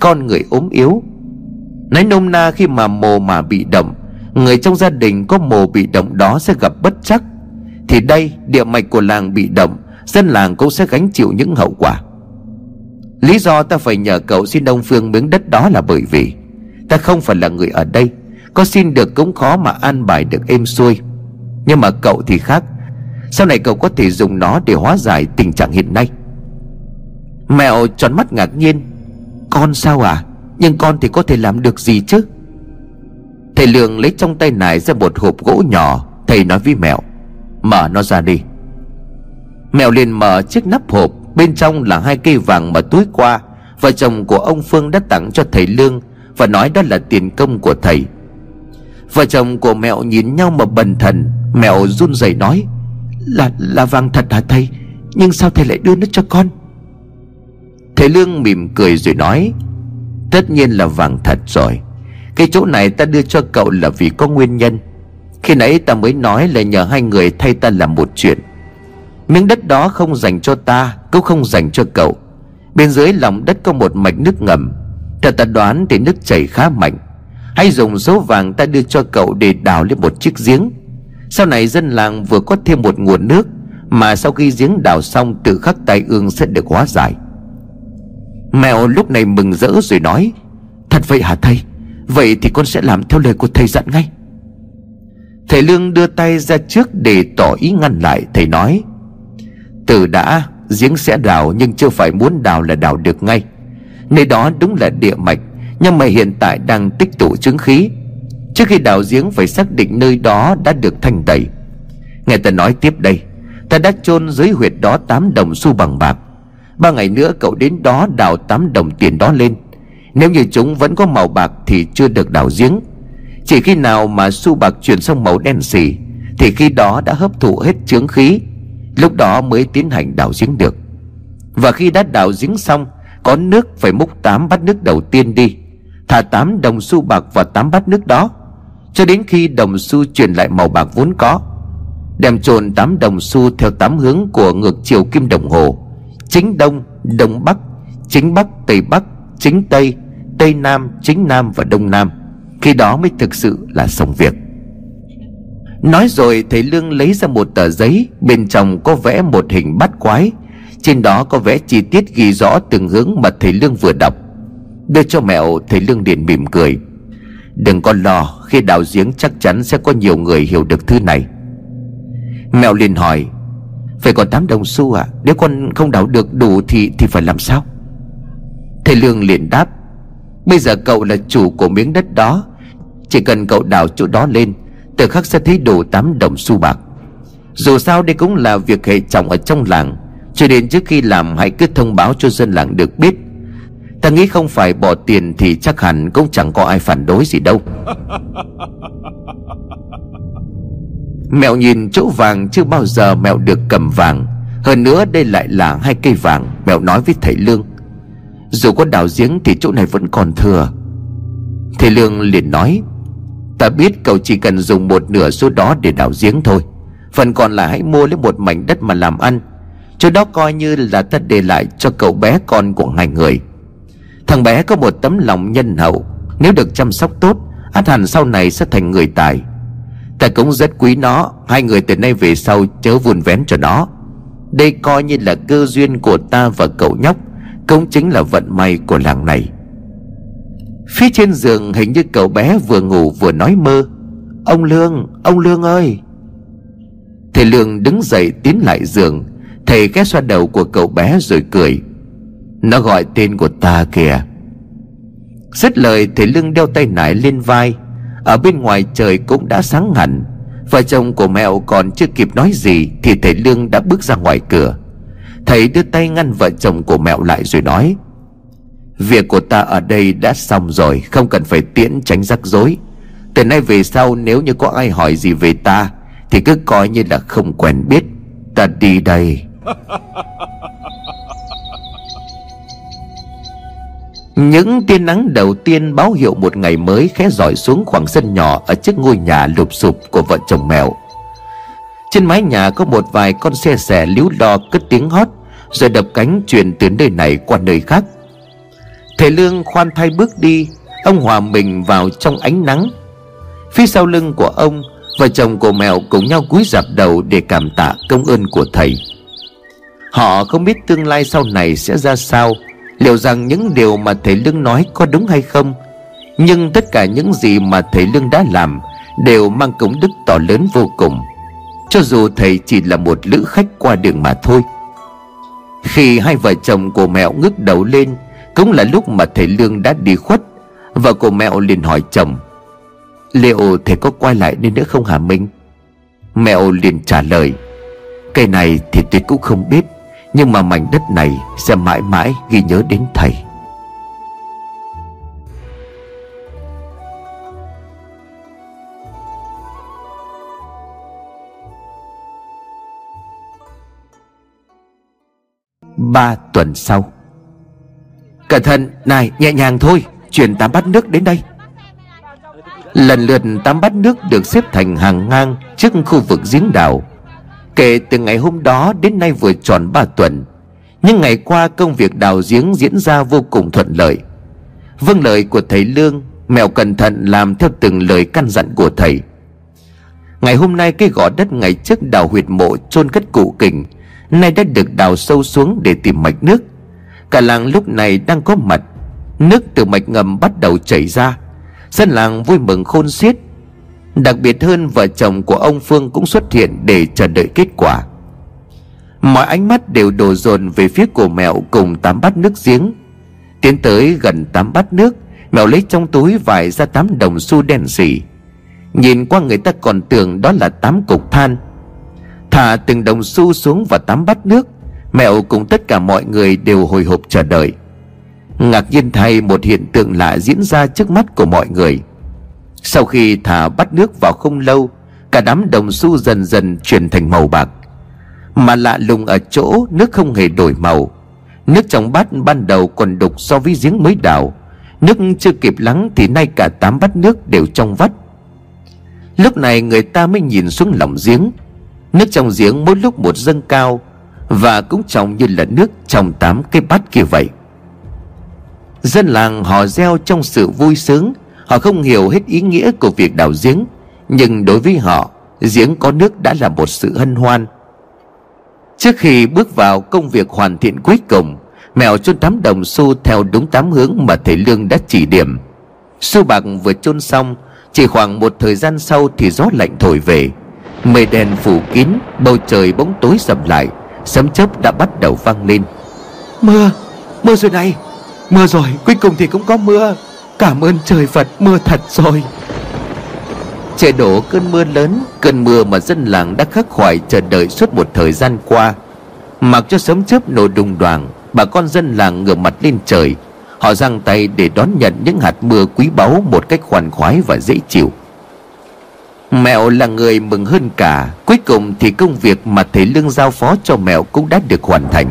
con người ốm yếu. Nói nôm na, khi mà mồ mà bị động, người trong gia đình có mồ bị động đó sẽ gặp bất trắc. Thì đây, địa mạch của làng bị động, dân làng cũng sẽ gánh chịu những hậu quả. Lý do ta phải nhờ cậu xin ông Phương miếng đất đó là bởi vì ta không phải là người ở đây, có xin được cũng khó mà an bài được êm xuôi. Nhưng mà cậu thì khác, sau này cậu có thể dùng nó để hóa giải tình trạng hiện nay. Mẹo tròn mắt ngạc nhiên: Con sao à? Nhưng con thì có thể làm được gì chứ? Thầy Lương lấy trong tay nải ra một hộp gỗ nhỏ. Thầy nói với mẹo: Mở nó ra đi. Mẹo liền mở chiếc nắp hộp. Bên trong là hai cây vàng mà tối qua vợ chồng của ông Phương đã tặng cho thầy Lương, và nói đó là tiền công của thầy. Vợ chồng của mẹo nhìn nhau mà bần thần. Mẹo run rẩy nói: Là vàng thật hả thầy? Nhưng sao thầy lại đưa nó cho con? Thầy Lương mỉm cười rồi nói: Tất nhiên là vàng thật rồi. Cái chỗ này ta đưa cho cậu là vì có nguyên nhân. Khi nãy ta mới nói là nhờ hai người thay ta làm một chuyện. Miếng đất đó không dành cho ta, cũng không dành cho cậu. Bên dưới lòng đất có một mạch nước ngầm. Theo ta đoán thì nước chảy khá mạnh. Hãy dùng số vàng ta đưa cho cậu để đào lên một chiếc giếng. Sau này dân làng vừa có thêm một nguồn nước, mà sau khi giếng đào xong tự khắc tai ương sẽ được hóa giải. Mẹo lúc này mừng rỡ rồi nói: Thật vậy hả thầy? Vậy thì con sẽ làm theo lời của thầy dặn ngay. Thầy Lương đưa tay ra trước để tỏ ý ngăn lại. Thầy nói: Từ đã, giếng sẽ đào nhưng chưa phải muốn đào là đào được ngay. Nơi đó đúng là địa mạch, nhưng mà hiện tại đang tích tụ chứng khí. Trước khi đào giếng phải xác định nơi đó đã được thanh tẩy. Nghe ta nói tiếp đây, ta đã chôn dưới huyệt đó 8 đồng xu bằng bạc. 3 ngày nữa cậu đến đó đào 8 đồng tiền đó lên. Nếu như chúng vẫn có màu bạc thì chưa được đào giếng. Chỉ khi nào mà xu bạc chuyển sang màu đen xì thì khi đó đã hấp thụ hết chướng khí, lúc đó mới tiến hành đào giếng được. Và khi đã đào giếng xong, có nước phải múc 8 bát nước đầu tiên đi, thả 8 đồng xu bạc vào 8 bát nước đó cho đến khi đồng xu chuyển lại màu bạc vốn có. Đem chôn 8 đồng xu theo 8 hướng của ngược chiều kim đồng hồ: chính đông, đông bắc, chính bắc, tây bắc, chính tây, tây nam, chính nam và đông nam. Khi đó mới thực sự là xong việc. Nói rồi thầy Lương lấy ra một tờ giấy, bên trong có vẽ một hình bát quái. Trên đó có vẽ chi tiết ghi rõ từng hướng mà thầy Lương vừa đọc. Đưa cho mẹo, thầy Lương liền mỉm cười: Đừng có lo, khi đào giếng chắc chắn sẽ có nhiều người hiểu được thứ này. Mẹo liền hỏi: Phải còn 8 đồng xu à? Nếu con không đào được đủ thì phải làm sao? Thầy Lương liền đáp: Bây giờ cậu là chủ của miếng đất đó, chỉ cần cậu đào chỗ đó lên, tự khắc sẽ thấy đủ 8 đồng xu bạc. Dù sao đây cũng là việc hệ trọng ở trong làng, cho nên trước khi làm hãy cứ thông báo cho dân làng được biết. Ta nghĩ không phải bỏ tiền thì chắc hẳn cũng chẳng có ai phản đối gì đâu. Mẹo nhìn chỗ vàng, chưa bao giờ mẹo được cầm vàng, hơn nữa đây lại là 2 cây vàng. Mẹo nói với thầy Lương: Dù có đào giếng thì chỗ này vẫn còn thừa. Thầy Lương liền nói: Ta biết cậu chỉ cần dùng 1/2 số đó để đào giếng thôi. Phần còn lại hãy mua lấy một mảnh đất mà làm ăn. Chỗ đó coi như là ta để lại cho cậu bé con của 2 người. Thằng bé có một tấm lòng nhân hậu, nếu được chăm sóc tốt, ắt hẳn sau này sẽ thành người tài. Ta cũng rất quý nó. 2 người từ nay về sau chớ vun vén cho nó. Đây coi như là cơ duyên của ta và cậu nhóc, cũng chính là vận may của làng này. Phía trên giường hình như cậu bé vừa ngủ vừa nói mơ: Ông Lương ơi! Thầy Lương đứng dậy tiến lại giường. Thầy ghé xoa đầu của cậu bé rồi cười: Nó gọi tên của ta kìa. Dứt lời thầy Lương đeo tay nải lên vai. Ở bên ngoài trời cũng đã sáng hẳn. Vợ chồng của mẹo còn chưa kịp nói gì thì thầy Lương đã bước ra ngoài cửa. Thầy đưa tay ngăn vợ chồng của mẹo lại rồi nói: Việc của ta ở đây đã xong rồi, không cần phải tiễn tránh rắc rối. Từ nay về sau nếu như có ai hỏi gì về ta thì cứ coi như là không quen biết. Ta đi đây. Những tia nắng đầu tiên báo hiệu một ngày mới khẽ rọi xuống khoảng sân nhỏ ở trước ngôi nhà lụp xụp của vợ chồng mẹo. Trên mái nhà có một vài con xe xẻ líu lo cất tiếng hót rồi đập cánh truyền từ nơi này qua nơi khác. Thầy Lương khoan thai bước đi. Ông hòa mình vào trong ánh nắng. Phía sau lưng của ông, vợ chồng của mẹo cùng nhau cúi rạp đầu để cảm tạ công ơn của thầy. Họ không biết tương lai sau này sẽ ra sao, liệu rằng những điều mà thầy Lương nói có đúng hay không. Nhưng tất cả những gì mà thầy Lương đã làm đều mang công đức to lớn vô cùng, cho dù thầy chỉ là một lữ khách qua đường mà thôi. Khi hai vợ chồng của mẹo ngước đầu lên cũng là lúc mà thầy Lương đã đi khuất. Vợ của mẹo liền hỏi chồng: Liệu thầy có quay lại đây nữa không hả Minh? Mẹo liền trả lời: Cái này thì tôi cũng không biết, nhưng mà mảnh đất này sẽ mãi mãi ghi nhớ đến thầy. 3 tuần sau. Cẩn thận này, nhẹ nhàng thôi. Chuyển 8 bát nước đến đây. Lần lượt 8 bát nước được xếp thành hàng ngang trước khu vực giếng đào. Kể từ ngày hôm đó đến nay vừa tròn 3 tuần. Nhưng ngày qua công việc đào giếng diễn ra vô cùng thuận lợi. Vâng lời của thầy Lương, Mẹo cẩn thận làm theo từng lời căn dặn của thầy. Ngày hôm nay cái gò đất ngày trước đào huyệt mộ chôn cất cụ Kình nay đã được đào sâu xuống để tìm mạch nước. Cả làng lúc này đang có mặt. Nước từ mạch ngầm bắt đầu chảy ra. Dân làng vui mừng khôn xiết. Đặc biệt hơn, vợ chồng của ông Phương cũng xuất hiện để chờ đợi kết quả. Mọi ánh mắt đều đổ dồn về phía của Mẹo cùng 8 bát nước giếng. Tiến tới gần 8 bát nước, Mẹo lấy trong túi vải ra 8 đồng xu đen xỉ. Nhìn qua người ta còn tưởng đó là 8 cục than. Thả từng đồng xu xuống và 8 bát nước, Mẹo cùng tất cả mọi người đều hồi hộp chờ đợi. Ngạc nhiên thay, một hiện tượng lạ diễn ra trước mắt của mọi người. Sau khi thả bát nước vào không lâu, cả đám đồng xu dần dần chuyển thành màu bạc. Mà lạ lùng ở chỗ nước không hề đổi màu. Nước trong bát ban đầu còn đục so với giếng mới đào. Nước chưa kịp lắng thì nay cả 8 bát nước đều trong vắt. Lúc này người ta mới nhìn xuống lòng giếng. Nước trong giếng mỗi lúc một dâng cao, và cũng trông như là nước trong 8 cái bát kia vậy. Dân làng họ reo trong sự vui sướng. Họ không hiểu hết ý nghĩa của việc đào giếng, nhưng đối với họ, giếng có nước đã là một sự hân hoan. Trước khi bước vào công việc hoàn thiện cuối cùng, Mẹo chôn 8 đồng xu theo đúng 8 hướng mà thầy Lương đã chỉ điểm. Xu bạc vừa chôn xong, chỉ khoảng một thời gian sau thì gió lạnh thổi về. Mây đen phủ kín, bầu trời bỗng tối sầm lại. Sấm chớp đã bắt đầu vang lên. Mưa rồi này, mưa rồi, cuối cùng thì cũng có mưa. Cảm ơn trời Phật, mưa thật rồi. Trời đổ cơn mưa lớn, cơn mưa mà dân làng đã khắc khoải chờ đợi suốt một thời gian qua. Mặc cho sấm chớp nổ đùng đoàng, bà con dân làng ngửa mặt lên trời. Họ giang tay để đón nhận những hạt mưa quý báu một cách khoan khoái và dễ chịu. Mẹo là người mừng hơn cả. Cuối cùng thì công việc mà thầy Lương giao phó cho Mẹo cũng đã được hoàn thành.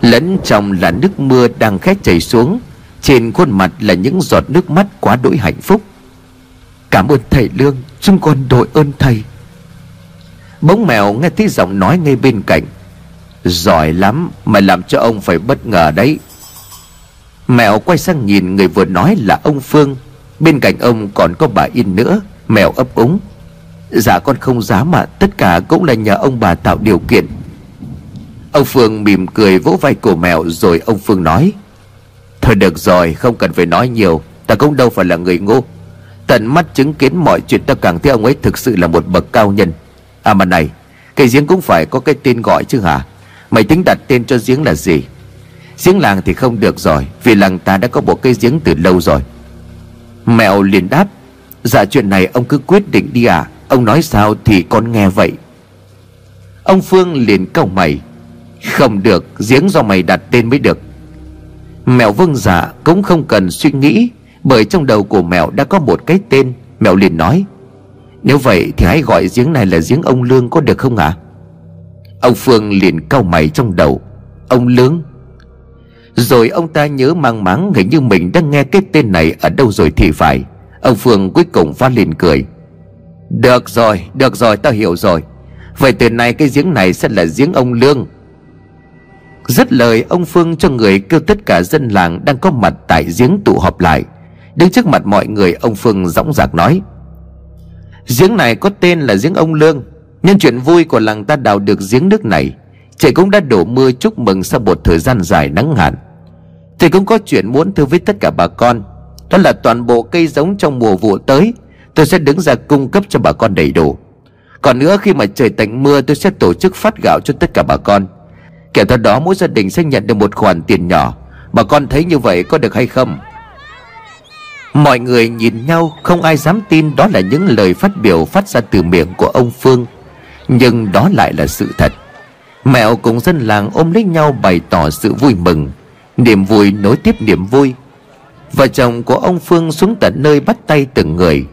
Lẫn trong là nước mưa đang khẽ chảy xuống. Trên khuôn mặt là những giọt nước mắt quá đỗi hạnh phúc. Cảm ơn thầy Lương, chúng con đội ơn thầy. Bỗng Mẹo nghe thấy giọng nói ngay bên cạnh. Giỏi lắm, mày làm cho ông phải bất ngờ đấy. Mẹo quay sang nhìn người vừa nói là ông Phương. Bên cạnh ông còn có bà Yên nữa. Mẹo ấp úng. Dạ con không dám ạ, tất cả cũng là nhờ ông bà tạo điều kiện. Ông Phương mỉm cười vỗ vai của Mẹo rồi ông Phương nói. Thôi được rồi, không cần phải nói nhiều. Ta cũng đâu phải là người ngu. Tận mắt chứng kiến mọi chuyện ta càng thấy ông ấy thực sự là một bậc cao nhân. À mà này, cái giếng cũng phải có cái tên gọi chứ hả? Mày tính đặt tên cho giếng là gì? Giếng làng thì không được rồi, vì làng ta đã có một cái giếng từ lâu rồi. Mẹo liền đáp. Dạ chuyện này ông cứ quyết định đi ạ. Ông nói sao thì con nghe vậy. Ông Phương liền cau mày. Không được, giếng do mày đặt tên mới được. Mẹo vâng dạ, cũng không cần suy nghĩ, bởi trong đầu của Mẹo đã có một cái tên. Mẹo liền nói. Nếu vậy thì hãy gọi giếng này là giếng ông Lương có được không ạ? Ông Phương liền cau mày trong đầu. Ông Lương? Rồi ông ta nhớ mang máng, hình như mình đã nghe cái tên này ở đâu rồi thì phải. Ông Phương cuối cùng phát lên cười. Được rồi, tao hiểu rồi. Vậy từ nay cái giếng này sẽ là giếng ông Lương. Dứt lời, ông Phương cho người kêu tất cả dân làng đang có mặt tại giếng tụ họp lại. Đứng trước mặt mọi người, ông Phương dõng dạc nói. Giếng này có tên là giếng ông Lương. Nhân chuyện vui của làng ta đào được giếng nước này, trời cũng đã đổ mưa chúc mừng sau một thời gian dài nắng hạn. Thầy cũng có chuyện muốn thưa với tất cả bà con. Đó là toàn bộ cây giống trong mùa vụ tới tôi sẽ đứng ra cung cấp cho bà con đầy đủ. Còn nữa, khi mà trời tạnh mưa tôi sẽ tổ chức phát gạo cho tất cả bà con. Kể từ đó mỗi gia đình sẽ nhận được một khoản tiền nhỏ. Bà con thấy như vậy có được hay không? Mọi người nhìn nhau, không ai dám tin đó là những lời phát biểu phát ra từ miệng của ông Phương. Nhưng đó lại là sự thật. Mẹo cùng dân làng ôm lấy nhau bày tỏ sự vui mừng. Niềm vui nối tiếp niềm vui. Vợ chồng của ông Phương xuống tận nơi bắt tay từng người.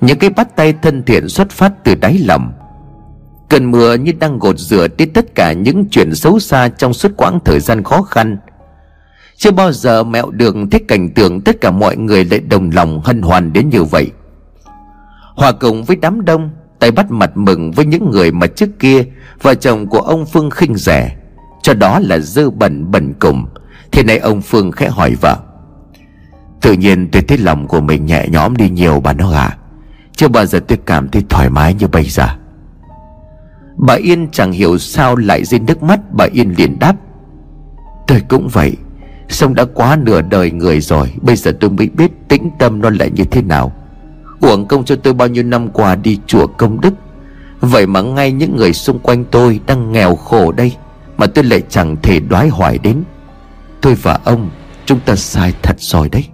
Những cái bắt tay thân thiện xuất phát từ đáy lòng. Cơn mưa như đang gột rửa đi tất cả những chuyện xấu xa trong suốt quãng thời gian khó khăn. Chưa bao giờ mẹo được thấy cảnh tượng tất cả mọi người lại đồng lòng hân hoan đến như vậy. Hòa cùng với đám đông, tay bắt mặt mừng với những người mà trước kia vợ chồng của ông Phương khinh rẻ, cho đó là dơ bẩn bẩn cùng. Thế này ông Phương khẽ hỏi vợ: "Tự nhiên tôi thấy lòng của mình nhẹ nhõm đi nhiều bà nó à. Chưa bao giờ tôi cảm thấy thoải mái như bây giờ." Bà Yên chẳng hiểu sao lại rơi nước mắt. Bà Yên liền đáp: "Tôi cũng vậy. Xong đã quá nửa đời người rồi, bây giờ tôi mới biết tĩnh tâm nó lại như thế nào. Uổng công cho tôi bao nhiêu năm qua đi chùa công đức, vậy mà ngay những người xung quanh tôi đang nghèo khổ đây mà tôi lại chẳng thể đoái hoài đến. Tôi và ông, chúng ta sai thật rồi đấy."